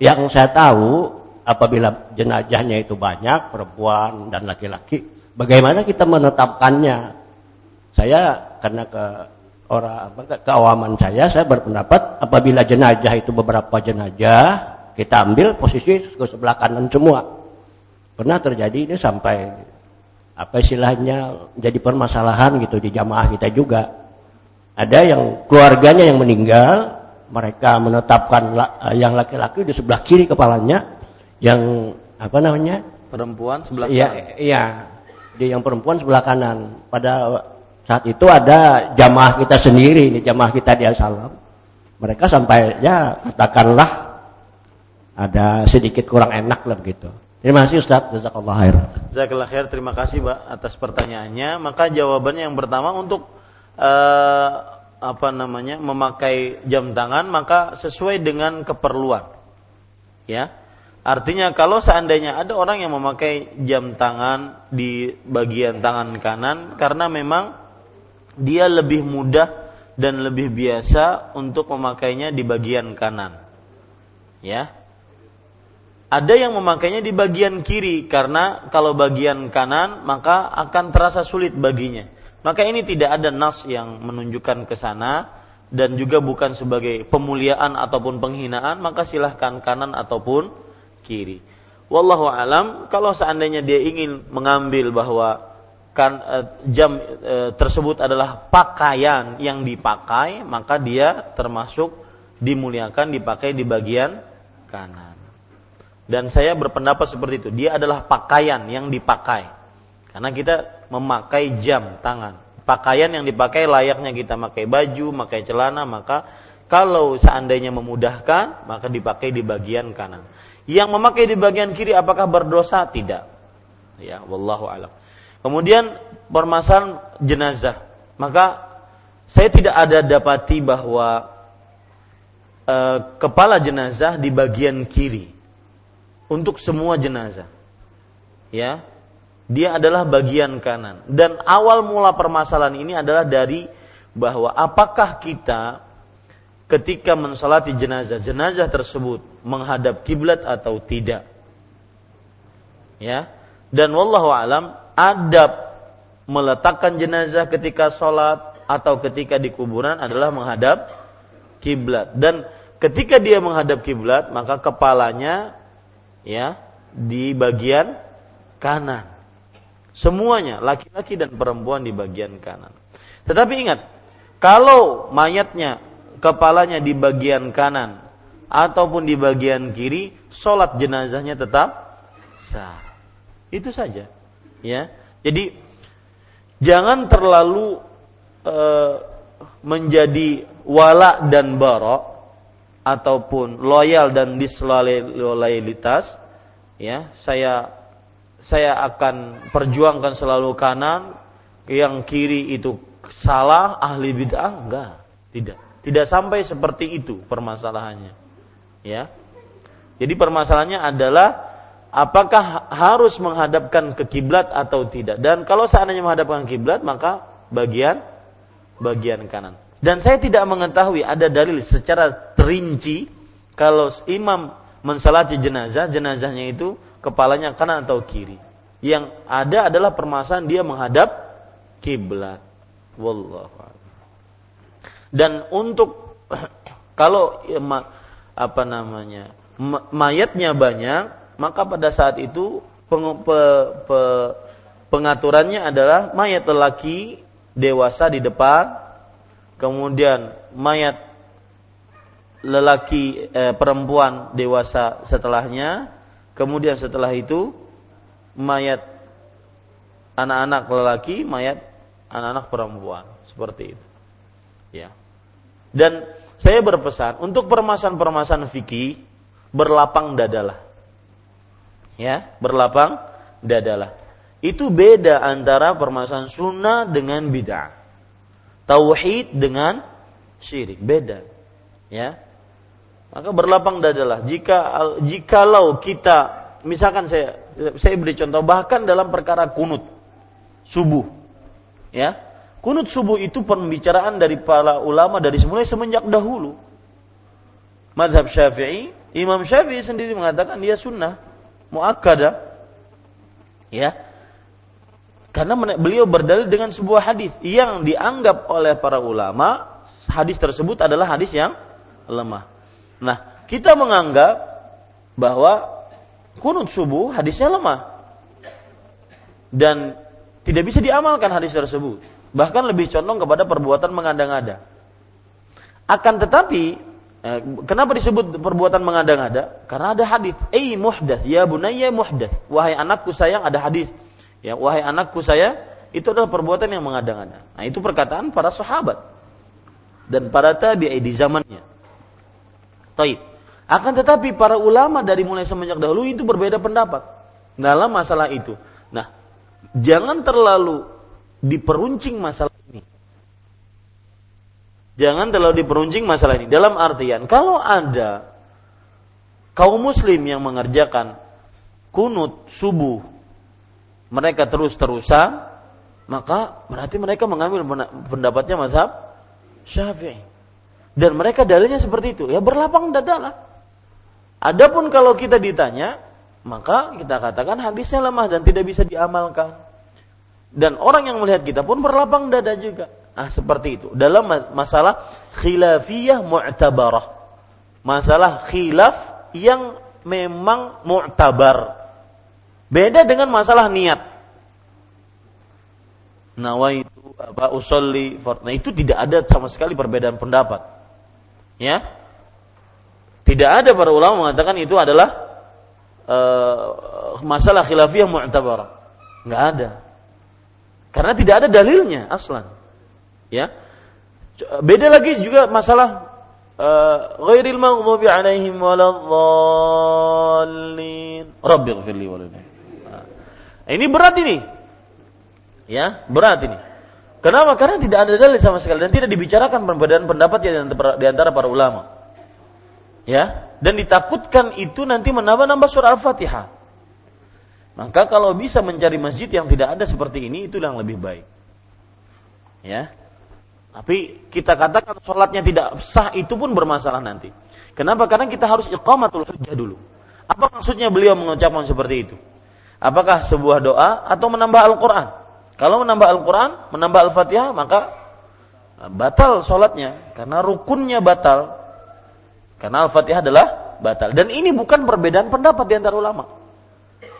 yang saya tahu, apabila jenazahnya itu banyak perempuan dan laki-laki, bagaimana kita menetapkannya? Saya karena keawaman saya berpendapat apabila jenazah itu beberapa jenazah, kita ambil posisi ke sebelah kanan semua. Pernah terjadi ini sampai apa istilahnya jadi permasalahan gitu di jamaah kita juga. Ada yang keluarganya yang meninggal, mereka menetapkan yang laki-laki di sebelah kiri kepalanya, yang perempuan sebelah kanan. Iya, yang perempuan sebelah kanan. Pada saat itu ada jamaah kita sendiri, ini jamaah kita di Al-Salam. Mereka sampai katakanlah ada sedikit kurang enak lah begitu. Terima kasih Ustaz, jazakallahu khair. Jazakallahu khair, terima kasih Pak atas pertanyaannya. Maka jawabannya yang pertama untuk memakai jam tangan, maka sesuai dengan keperluan. Ya. Artinya kalau seandainya ada orang yang memakai jam tangan di bagian tangan kanan karena memang dia lebih mudah dan lebih biasa untuk memakainya di bagian kanan. Ya. Ada yang memakainya di bagian kiri karena kalau bagian kanan maka akan terasa sulit baginya. Maka ini tidak ada nas yang menunjukkan ke sana dan juga bukan sebagai pemuliaan ataupun penghinaan, maka silahkan kanan ataupun kiri. Wallahu alam, kalau seandainya dia ingin mengambil bahwa jam tersebut adalah pakaian yang dipakai, maka dia termasuk dimuliakan dipakai di bagian kanan. Dan saya berpendapat seperti itu. Dia adalah pakaian yang dipakai. Karena kita memakai jam tangan. Pakaian yang dipakai layaknya kita pakai baju, pakai celana, maka kalau seandainya memudahkan, maka dipakai di bagian kanan. Yang memakai di bagian kiri apakah berdosa? Tidak. Ya, wallahu alam. Kemudian permasalahan jenazah. Maka saya tidak ada dapati bahwa kepala jenazah di bagian kiri. Untuk semua jenazah, ya, dia adalah bagian kanan. Dan awal mula permasalahan ini adalah dari bahwa apakah kita ketika mensalati jenazah tersebut menghadap kiblat atau tidak, ya. Dan wallahu alam, adab meletakkan jenazah ketika sholat atau ketika di kuburan adalah menghadap kiblat. Dan ketika dia menghadap kiblat, maka kepalanya, ya, di bagian kanan. Semuanya, laki-laki dan perempuan di bagian kanan. Tetapi ingat, kalau mayatnya, kepalanya di bagian kanan, ataupun di bagian kiri, sholat jenazahnya tetap sah. Itu saja, ya. Jadi jangan terlalu menjadi wala dan bara ataupun loyal dan disloyalitas, ya. Saya akan perjuangkan selalu kanan, yang kiri itu salah, ahli bid'ah enggak. Tidak sampai seperti itu permasalahannya. Ya. Jadi permasalahannya adalah apakah harus menghadapkan ke kiblat atau tidak. Dan kalau seandainya menghadapkan kiblat, maka bagian kanan. Dan saya tidak mengetahui ada dalil secara terinci kalau imam mensalati jenazahnya itu kepalanya kanan atau kiri. Yang ada adalah permasalahan dia menghadap kiblat. Wallahu a'lam. Dan untuk kalau mayatnya banyak, maka pada saat itu pengaturannya adalah mayat lelaki dewasa di depan, kemudian mayat lelaki perempuan dewasa setelahnya. Kemudian setelah itu mayat anak-anak lelaki, mayat anak-anak perempuan, seperti itu. Ya. Dan saya berpesan untuk permasalahan-permasalahan fikih berlapang dadalah. Ya, berlapang dadalah. Itu beda antara permasalahan sunnah dengan bid'ah. Tauhid dengan syirik beda. Ya. Maka berlapang dadalah. Jikalau kita, misalkan saya beri contoh, bahkan dalam perkara kunut subuh, ya, kunut subuh itu pembicaraan dari para ulama dari semenjak dahulu. Mazhab Syafi'i, Imam Syafi'i sendiri mengatakan dia sunnah muakkadah, ya, karena beliau berdalil dengan sebuah hadis yang dianggap oleh para ulama hadis tersebut adalah hadis yang lemah. Nah, kita menganggap bahwa kunut subuh hadisnya lemah dan tidak bisa diamalkan hadis tersebut. Bahkan lebih condong kepada perbuatan mengada-ngada. Akan tetapi, kenapa disebut perbuatan mengada-ngada? Karena ada hadis, "Ai muhdath, ya bunayya muhdath." Wahai anakku sayang, ada hadis. Ya, wahai anakku sayang, itu adalah perbuatan yang mengada-ngada. Nah, itu perkataan para sahabat dan para tabi'i di zamannya. Taib. Akan tetapi para ulama dari mulai semenjak dahulu itu berbeda pendapat dalam masalah itu. Nah, jangan terlalu diperuncing masalah ini. Dalam artian, kalau ada kaum muslim yang mengerjakan kunut subuh mereka terus-terusan, maka berarti mereka mengambil pendapatnya mazhab Syafi'i. Dan mereka dalilnya seperti itu, ya, berlapang dadalah. Adapun kalau kita ditanya, maka kita katakan hadisnya lemah dan tidak bisa diamalkan. Dan orang yang melihat kita pun berlapang dada juga. Ah, seperti itu. Dalam masalah khilafiyah mu'tabarah. Masalah khilaf yang memang mu'tabar. Beda dengan masalah niat. Nawaitu usolli fardhu. Nah, itu tidak ada sama sekali perbedaan pendapat. Ya, tidak ada para ulama mengatakan itu adalah masalah khilafiyah mu'tabarah. Nggak ada, karena tidak ada dalilnya aslan. Ya, beda lagi juga masalah ghairil maghdubi alaihim waladdallin rabbighfirli walidayya. Ini berat ini, ya, berat ini. Kenapa? Karena tidak ada dalil sama sekali dan tidak dibicarakan perbedaan pendapat di antara para ulama. Ya, dan ditakutkan itu nanti menambah-nambah surah Al-Fatihah. Maka kalau bisa mencari masjid yang tidak ada seperti ini, itu yang lebih baik. Ya. Tapi kita katakan sholatnya tidak sah, itu pun bermasalah nanti. Kenapa? Karena kita harus iqamatul hujjah dulu. Apa maksudnya beliau mengucapkan seperti itu? Apakah sebuah doa atau menambah Al-Qur'an? Kalau menambah Al-Quran, menambah Al-Fatihah, maka batal sholatnya. Karena rukunnya batal. Karena Al-Fatihah adalah batal. Dan ini bukan perbedaan pendapat di antara ulama.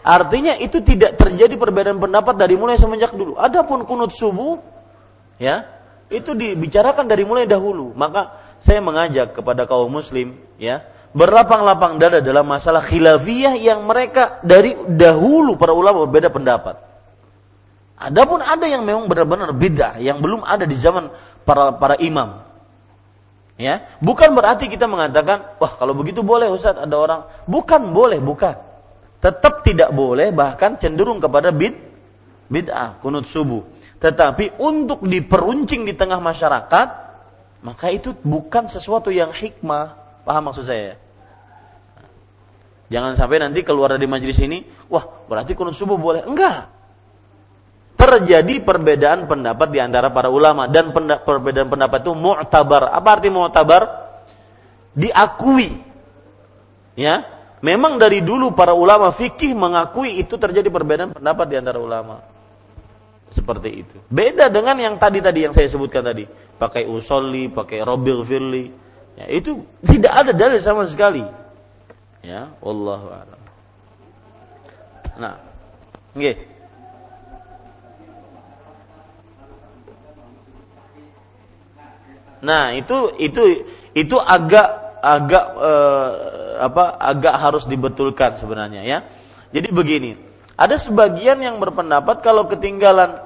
Artinya itu tidak terjadi perbedaan pendapat dari mulai semenjak dulu. Adapun kunut subuh, ya, itu dibicarakan dari mulai dahulu. Maka saya mengajak kepada kaum muslim, ya, berlapang-lapang dada dalam masalah khilafiyah yang mereka dari dahulu para ulama berbeda pendapat. Adapun ada yang memang benar-benar bid'ah yang belum ada di zaman para imam. Ya, bukan berarti kita mengatakan, wah kalau begitu boleh Ustaz, ada orang. Bukan boleh, bukan. Tetap tidak boleh, bahkan cenderung kepada bid'ah, kunut subuh. Tetapi untuk diperuncing di tengah masyarakat, maka itu bukan sesuatu yang hikmah. Paham maksud saya? Jangan sampai nanti keluar dari majelis ini, wah berarti kunut subuh boleh. Enggak. Terjadi perbedaan pendapat di antara para ulama, dan perbedaan pendapat itu mu'tabar. Apa arti mu'tabar? Diakui. Ya, memang dari dulu para ulama fikih mengakui itu terjadi perbedaan pendapat di antara ulama. Seperti itu. Beda dengan yang tadi yang saya sebutkan tadi. Pakai usolli, pakai robbighfirli. Ya, itu tidak ada dalil sama sekali. Ya, wallahu a'lam. Nah, nggih. Nah, itu agak harus dibetulkan sebenarnya ya. Jadi begini, ada sebagian yang berpendapat kalau ketinggalan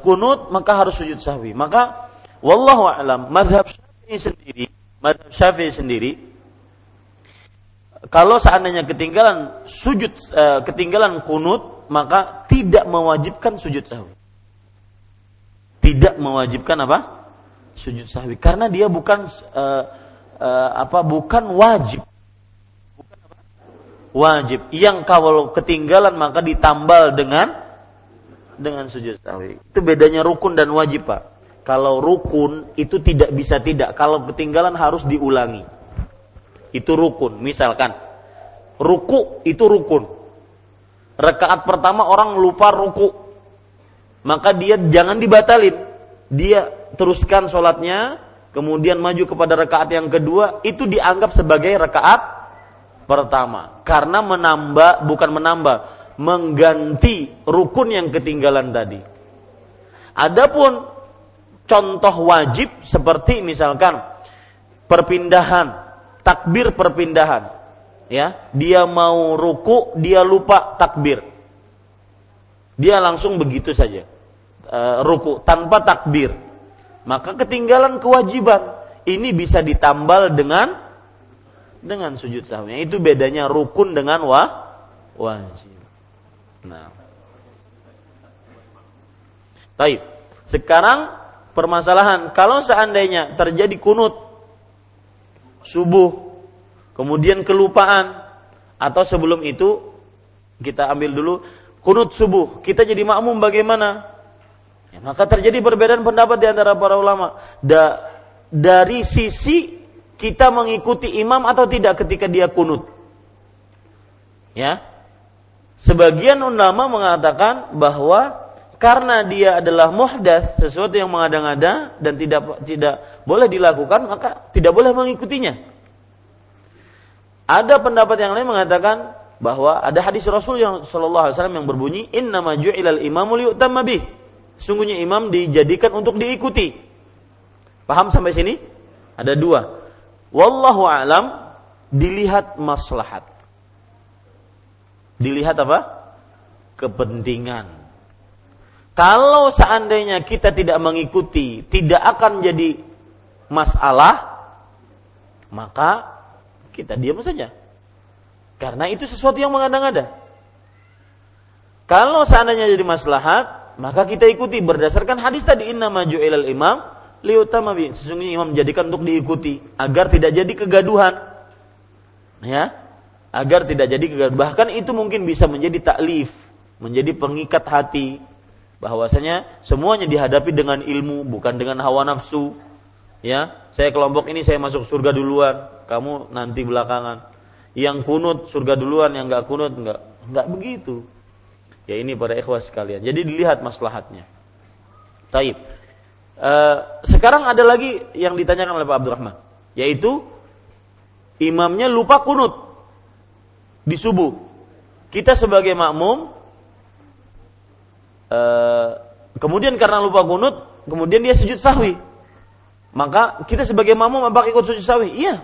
kunut maka harus sujud sahwi. Maka wallahu a'lam, mazhab Syafi'i sendiri kalau seandainya ketinggalan kunut maka tidak mewajibkan sujud sahwi. Tidak mewajibkan apa? Sujud sahwi, karena dia bukan wajib. Bukan apa? Wajib. Yang kalau ketinggalan maka ditambal dengan sujud sahwi. Itu bedanya rukun dan wajib, Pak. Kalau rukun itu tidak bisa tidak, kalau ketinggalan harus diulangi. Itu rukun. Misalkan ruku itu rukun. Rakaat pertama orang lupa ruku. Maka dia jangan dibatalin. Dia teruskan sholatnya, kemudian maju kepada rakaat yang kedua, itu dianggap sebagai rakaat pertama. Karena mengganti rukun yang ketinggalan tadi. Adapun contoh wajib seperti misalkan perpindahan, takbir perpindahan. Ya, dia mau ruku, dia lupa takbir. Dia langsung begitu saja. Ruku tanpa takbir, maka ketinggalan kewajiban. Ini bisa ditambal dengan sujud sahwi. Itu bedanya rukun dengan wajib. Nah, baik. Sekarang permasalahan, kalau seandainya terjadi kunut subuh, kemudian kelupaan, atau sebelum itu kita ambil dulu kunut subuh, kita jadi makmum bagaimana? Ya, maka terjadi perbedaan pendapat di antara para ulama dari sisi kita mengikuti imam atau tidak ketika dia kunut. Ya, sebagian ulama mengatakan bahwa karena dia adalah muhdats, sesuatu yang mengada-ngada dan tidak boleh dilakukan, maka tidak boleh mengikutinya. Ada pendapat yang lain mengatakan bahwa ada hadis Rasul yang sallallahu alaihi wasallam yang berbunyi, innama ju'ilal imamu liyutamma bih. Sungguhnya imam dijadikan untuk diikuti. Paham sampai sini? Ada dua. Wallahu a'lam, dilihat maslahat. Dilihat apa? Kepentingan. Kalau seandainya kita tidak mengikuti, tidak akan jadi masalah, maka kita diam saja. Karena itu sesuatu yang mengada-ngada. Kalau seandainya jadi maslahat, maka kita ikuti berdasarkan hadis tadi, innama ju'ilal imam liyutama bihi. Sesungguhnya imam dijadikan untuk diikuti agar tidak jadi kegaduhan. Ya, agar tidak jadi kegaduhan. Bahkan itu mungkin bisa menjadi taklif, menjadi pengikat hati bahwasanya semuanya dihadapi dengan ilmu, bukan dengan hawa nafsu. Ya, saya kelompok ini saya masuk surga duluan, kamu nanti belakangan. Yang kunut surga duluan, yang enggak kunut enggak begitu. Ya, ini para ikhwah sekalian. Jadi dilihat maslahatnya. Taib. Sekarang ada lagi yang ditanyakan oleh Pak Abdurrahman, yaitu imamnya lupa kunut di subuh. Kita sebagai makmum kemudian karena lupa kunut, kemudian dia sujud sahwi. Maka kita sebagai makmum apakah ikut sujud sahwi? Iya.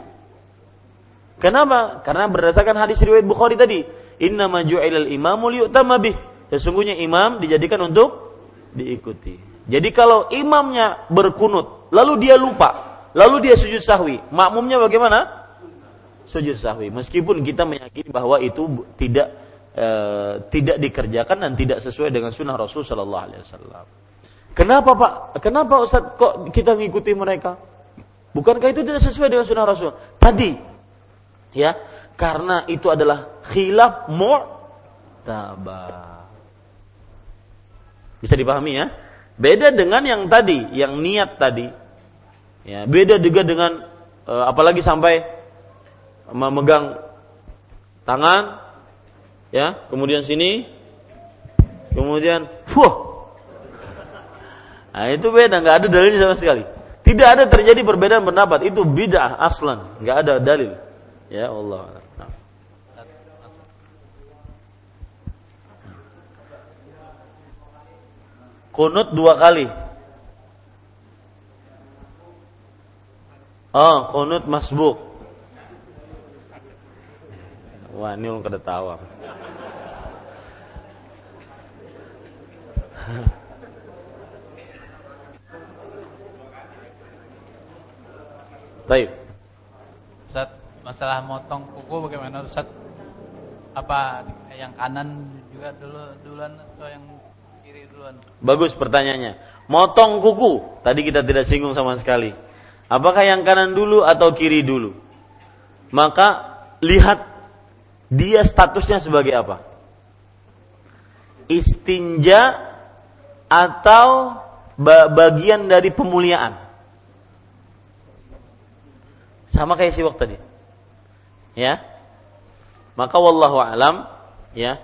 Kenapa? Karena berdasarkan hadis riwayat Bukhari tadi, innama ju'ilal imamu liyu'tamma bih. Sesungguhnya imam dijadikan untuk diikuti. Jadi kalau imamnya berkunut, lalu dia lupa, lalu dia sujud sahwi, makmumnya bagaimana? Sujud sahwi. Meskipun kita meyakini bahwa itu tidak dikerjakan dan tidak sesuai dengan sunnah Rasul sallallahu alaihi wasallam. Kenapa Pak? Kenapa Ustaz kok kita ngikuti mereka? Bukankah itu tidak sesuai dengan sunnah Rasul? Tadi, ya, karena itu adalah khilaf mu'tabar. Bisa dipahami ya? Beda dengan yang tadi, yang niat tadi. Ya, beda juga dengan apalagi sampai memegang tangan, ya, kemudian sini, kemudian, nah, itu beda, nggak ada dalilnya sama sekali. Tidak ada terjadi perbedaan pendapat, itu bid'ah aslan, nggak ada dalil. Ya Allah. Kunut 2 kali. Oh, kunut masbuk. Wah, ini orang ketawa. Baik. Ustaz, masalah motong kuku bagaimana Ustaz? Apa yang kanan juga duluan atau yang kiri duluan? Bagus pertanyaannya. Motong kuku, tadi kita tidak singgung sama sekali. Apakah yang kanan dulu atau kiri dulu? Maka lihat dia statusnya sebagai apa? Istinja atau bagian dari pemuliaan? Sama kayak siwak tadi. Ya. Maka wallahu alam, ya.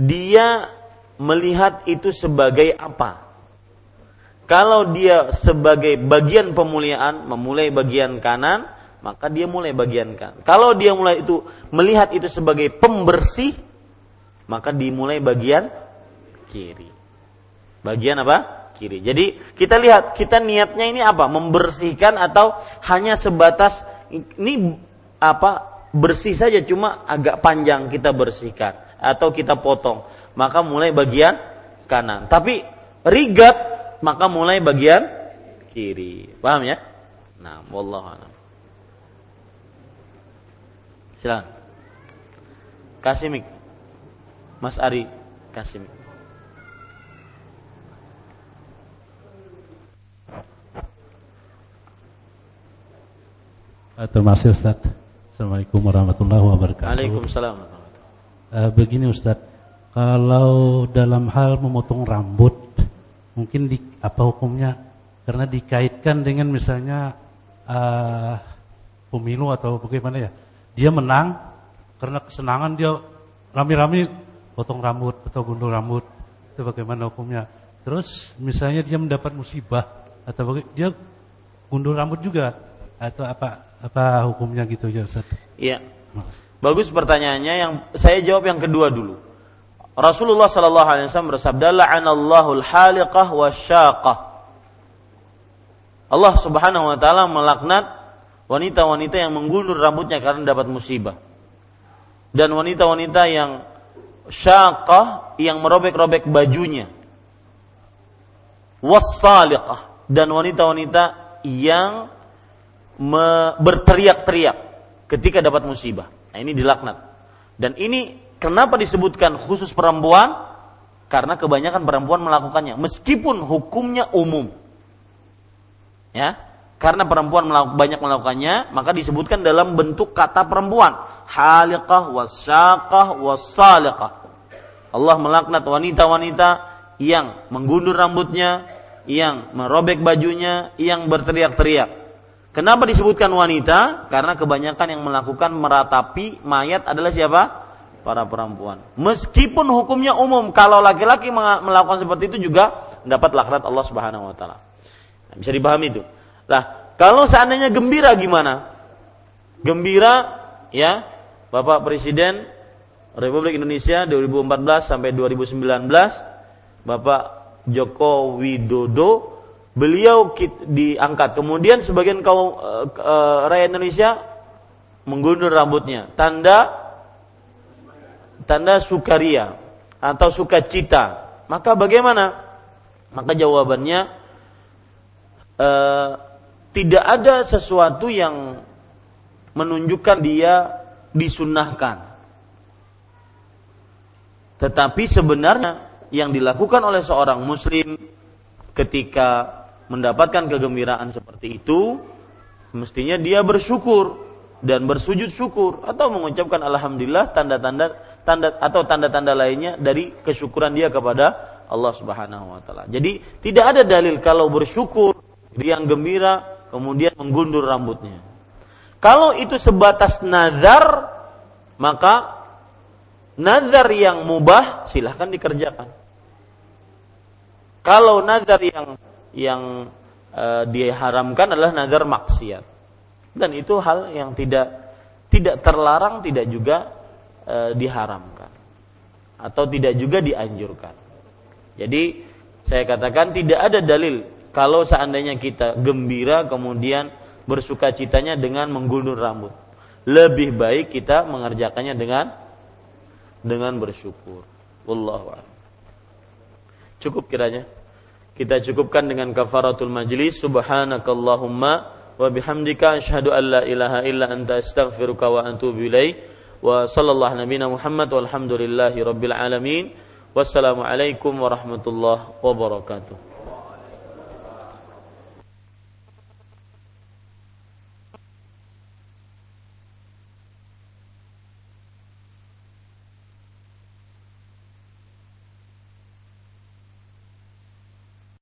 Dia melihat itu sebagai apa? Kalau dia sebagai bagian pemuliaan, memulai bagian kanan, maka dia mulai bagian kanan. Kalau dia mulai itu melihat itu sebagai pembersih, maka dimulai bagian kiri. Bagian apa? Kiri. Jadi kita lihat, kita niatnya ini apa? Membersihkan atau hanya sebatas ini apa? Bersih saja, cuma agak panjang kita bersihkan atau kita potong, maka mulai bagian kanan. Tapi rigat, maka mulai bagian kiri. Paham ya? Nah, wallahu a'lam. Silakan. Kasih mic. Mas Ari, kasih mic. Terima kasih Ustaz. Assalamualaikum warahmatullahi wabarakatuh. Waalaikumsalam. Begini Ustaz, kalau dalam hal memotong rambut, mungkin apa hukumnya? Karena dikaitkan dengan misalnya pemilu atau bagaimana ya? Dia menang karena kesenangan, dia rame-rame potong rambut atau gundul rambut, itu bagaimana hukumnya? Terus misalnya dia mendapat musibah atau dia gundul rambut juga atau apa hukumnya gitu ya Ustaz? Iya. Bagus pertanyaannya. Yang saya jawab yang kedua dulu. Rasulullah sallallahu alaihi wasallam bersabda, la'anallahu al-haliqah wasyaqah. Allah Subhanahu wa taala melaknat wanita-wanita yang menggulur rambutnya karena dapat musibah, dan wanita-wanita yang syaqah, yang merobek-robek bajunya, wassaliqah, dan wanita-wanita yang berteriak-teriak ketika dapat musibah. Nah, ini dilaknat. Dan ini kenapa disebutkan khusus perempuan? Karena kebanyakan perempuan melakukannya, meskipun hukumnya umum. Ya. Karena perempuan banyak melakukannya, maka disebutkan dalam bentuk kata perempuan, haliqah wasyaqah wassaliqah. Allah melaknat wanita-wanita yang menggundur rambutnya, yang merobek bajunya, yang berteriak-teriak. Kenapa disebutkan wanita? Karena kebanyakan yang melakukan meratapi mayat adalah siapa? Para perempuan. Meskipun hukumnya umum, kalau laki-laki melakukan seperti itu juga mendapat laknat Allah Subhanahu wa taala. Bisa dipahami itu. Lah, kalau seandainya gembira gimana? Gembira, ya, Bapak Presiden Republik Indonesia 2014 sampai 2019, Bapak Joko Widodo beliau diangkat. Kemudian sebagian kaum rakyat Indonesia menggundur rambutnya, tanda sukaria atau sukacita. Maka bagaimana? Maka jawabannya tidak ada sesuatu yang menunjukkan dia disunnahkan. Tetapi sebenarnya yang dilakukan oleh seorang muslim ketika mendapatkan kegembiraan seperti itu, mestinya dia bersyukur dan bersujud syukur atau mengucapkan alhamdulillah, tanda-tanda lainnya dari kesyukuran dia kepada Allah Subhanahu wa taala. Jadi tidak ada dalil kalau bersyukur, dia yang gembira kemudian menggundur rambutnya. Kalau itu sebatas nazar, maka nazar yang mubah silahkan dikerjakan. Kalau nazar yang diharamkan adalah nazar maksiat, dan itu hal yang tidak terlarang, tidak juga diharamkan atau tidak juga dianjurkan. Jadi saya katakan tidak ada dalil kalau seandainya kita gembira kemudian bersukacitanya dengan menggundur rambut. Lebih baik kita mengerjakannya dengan bersyukur. Wallahu a'lam. Cukup kiranya kita cukupkan dengan kafaratul majlis. Subhanakallahumma wa bihamdika asyhadu an la ilaha illa anta astaghfiruka wa atubu ilaik. Wa sallallahu nabiyana Muhammad walhamdulillahi rabbil alamin. Wassalamualaikum warahmatullahi wabarakatuh.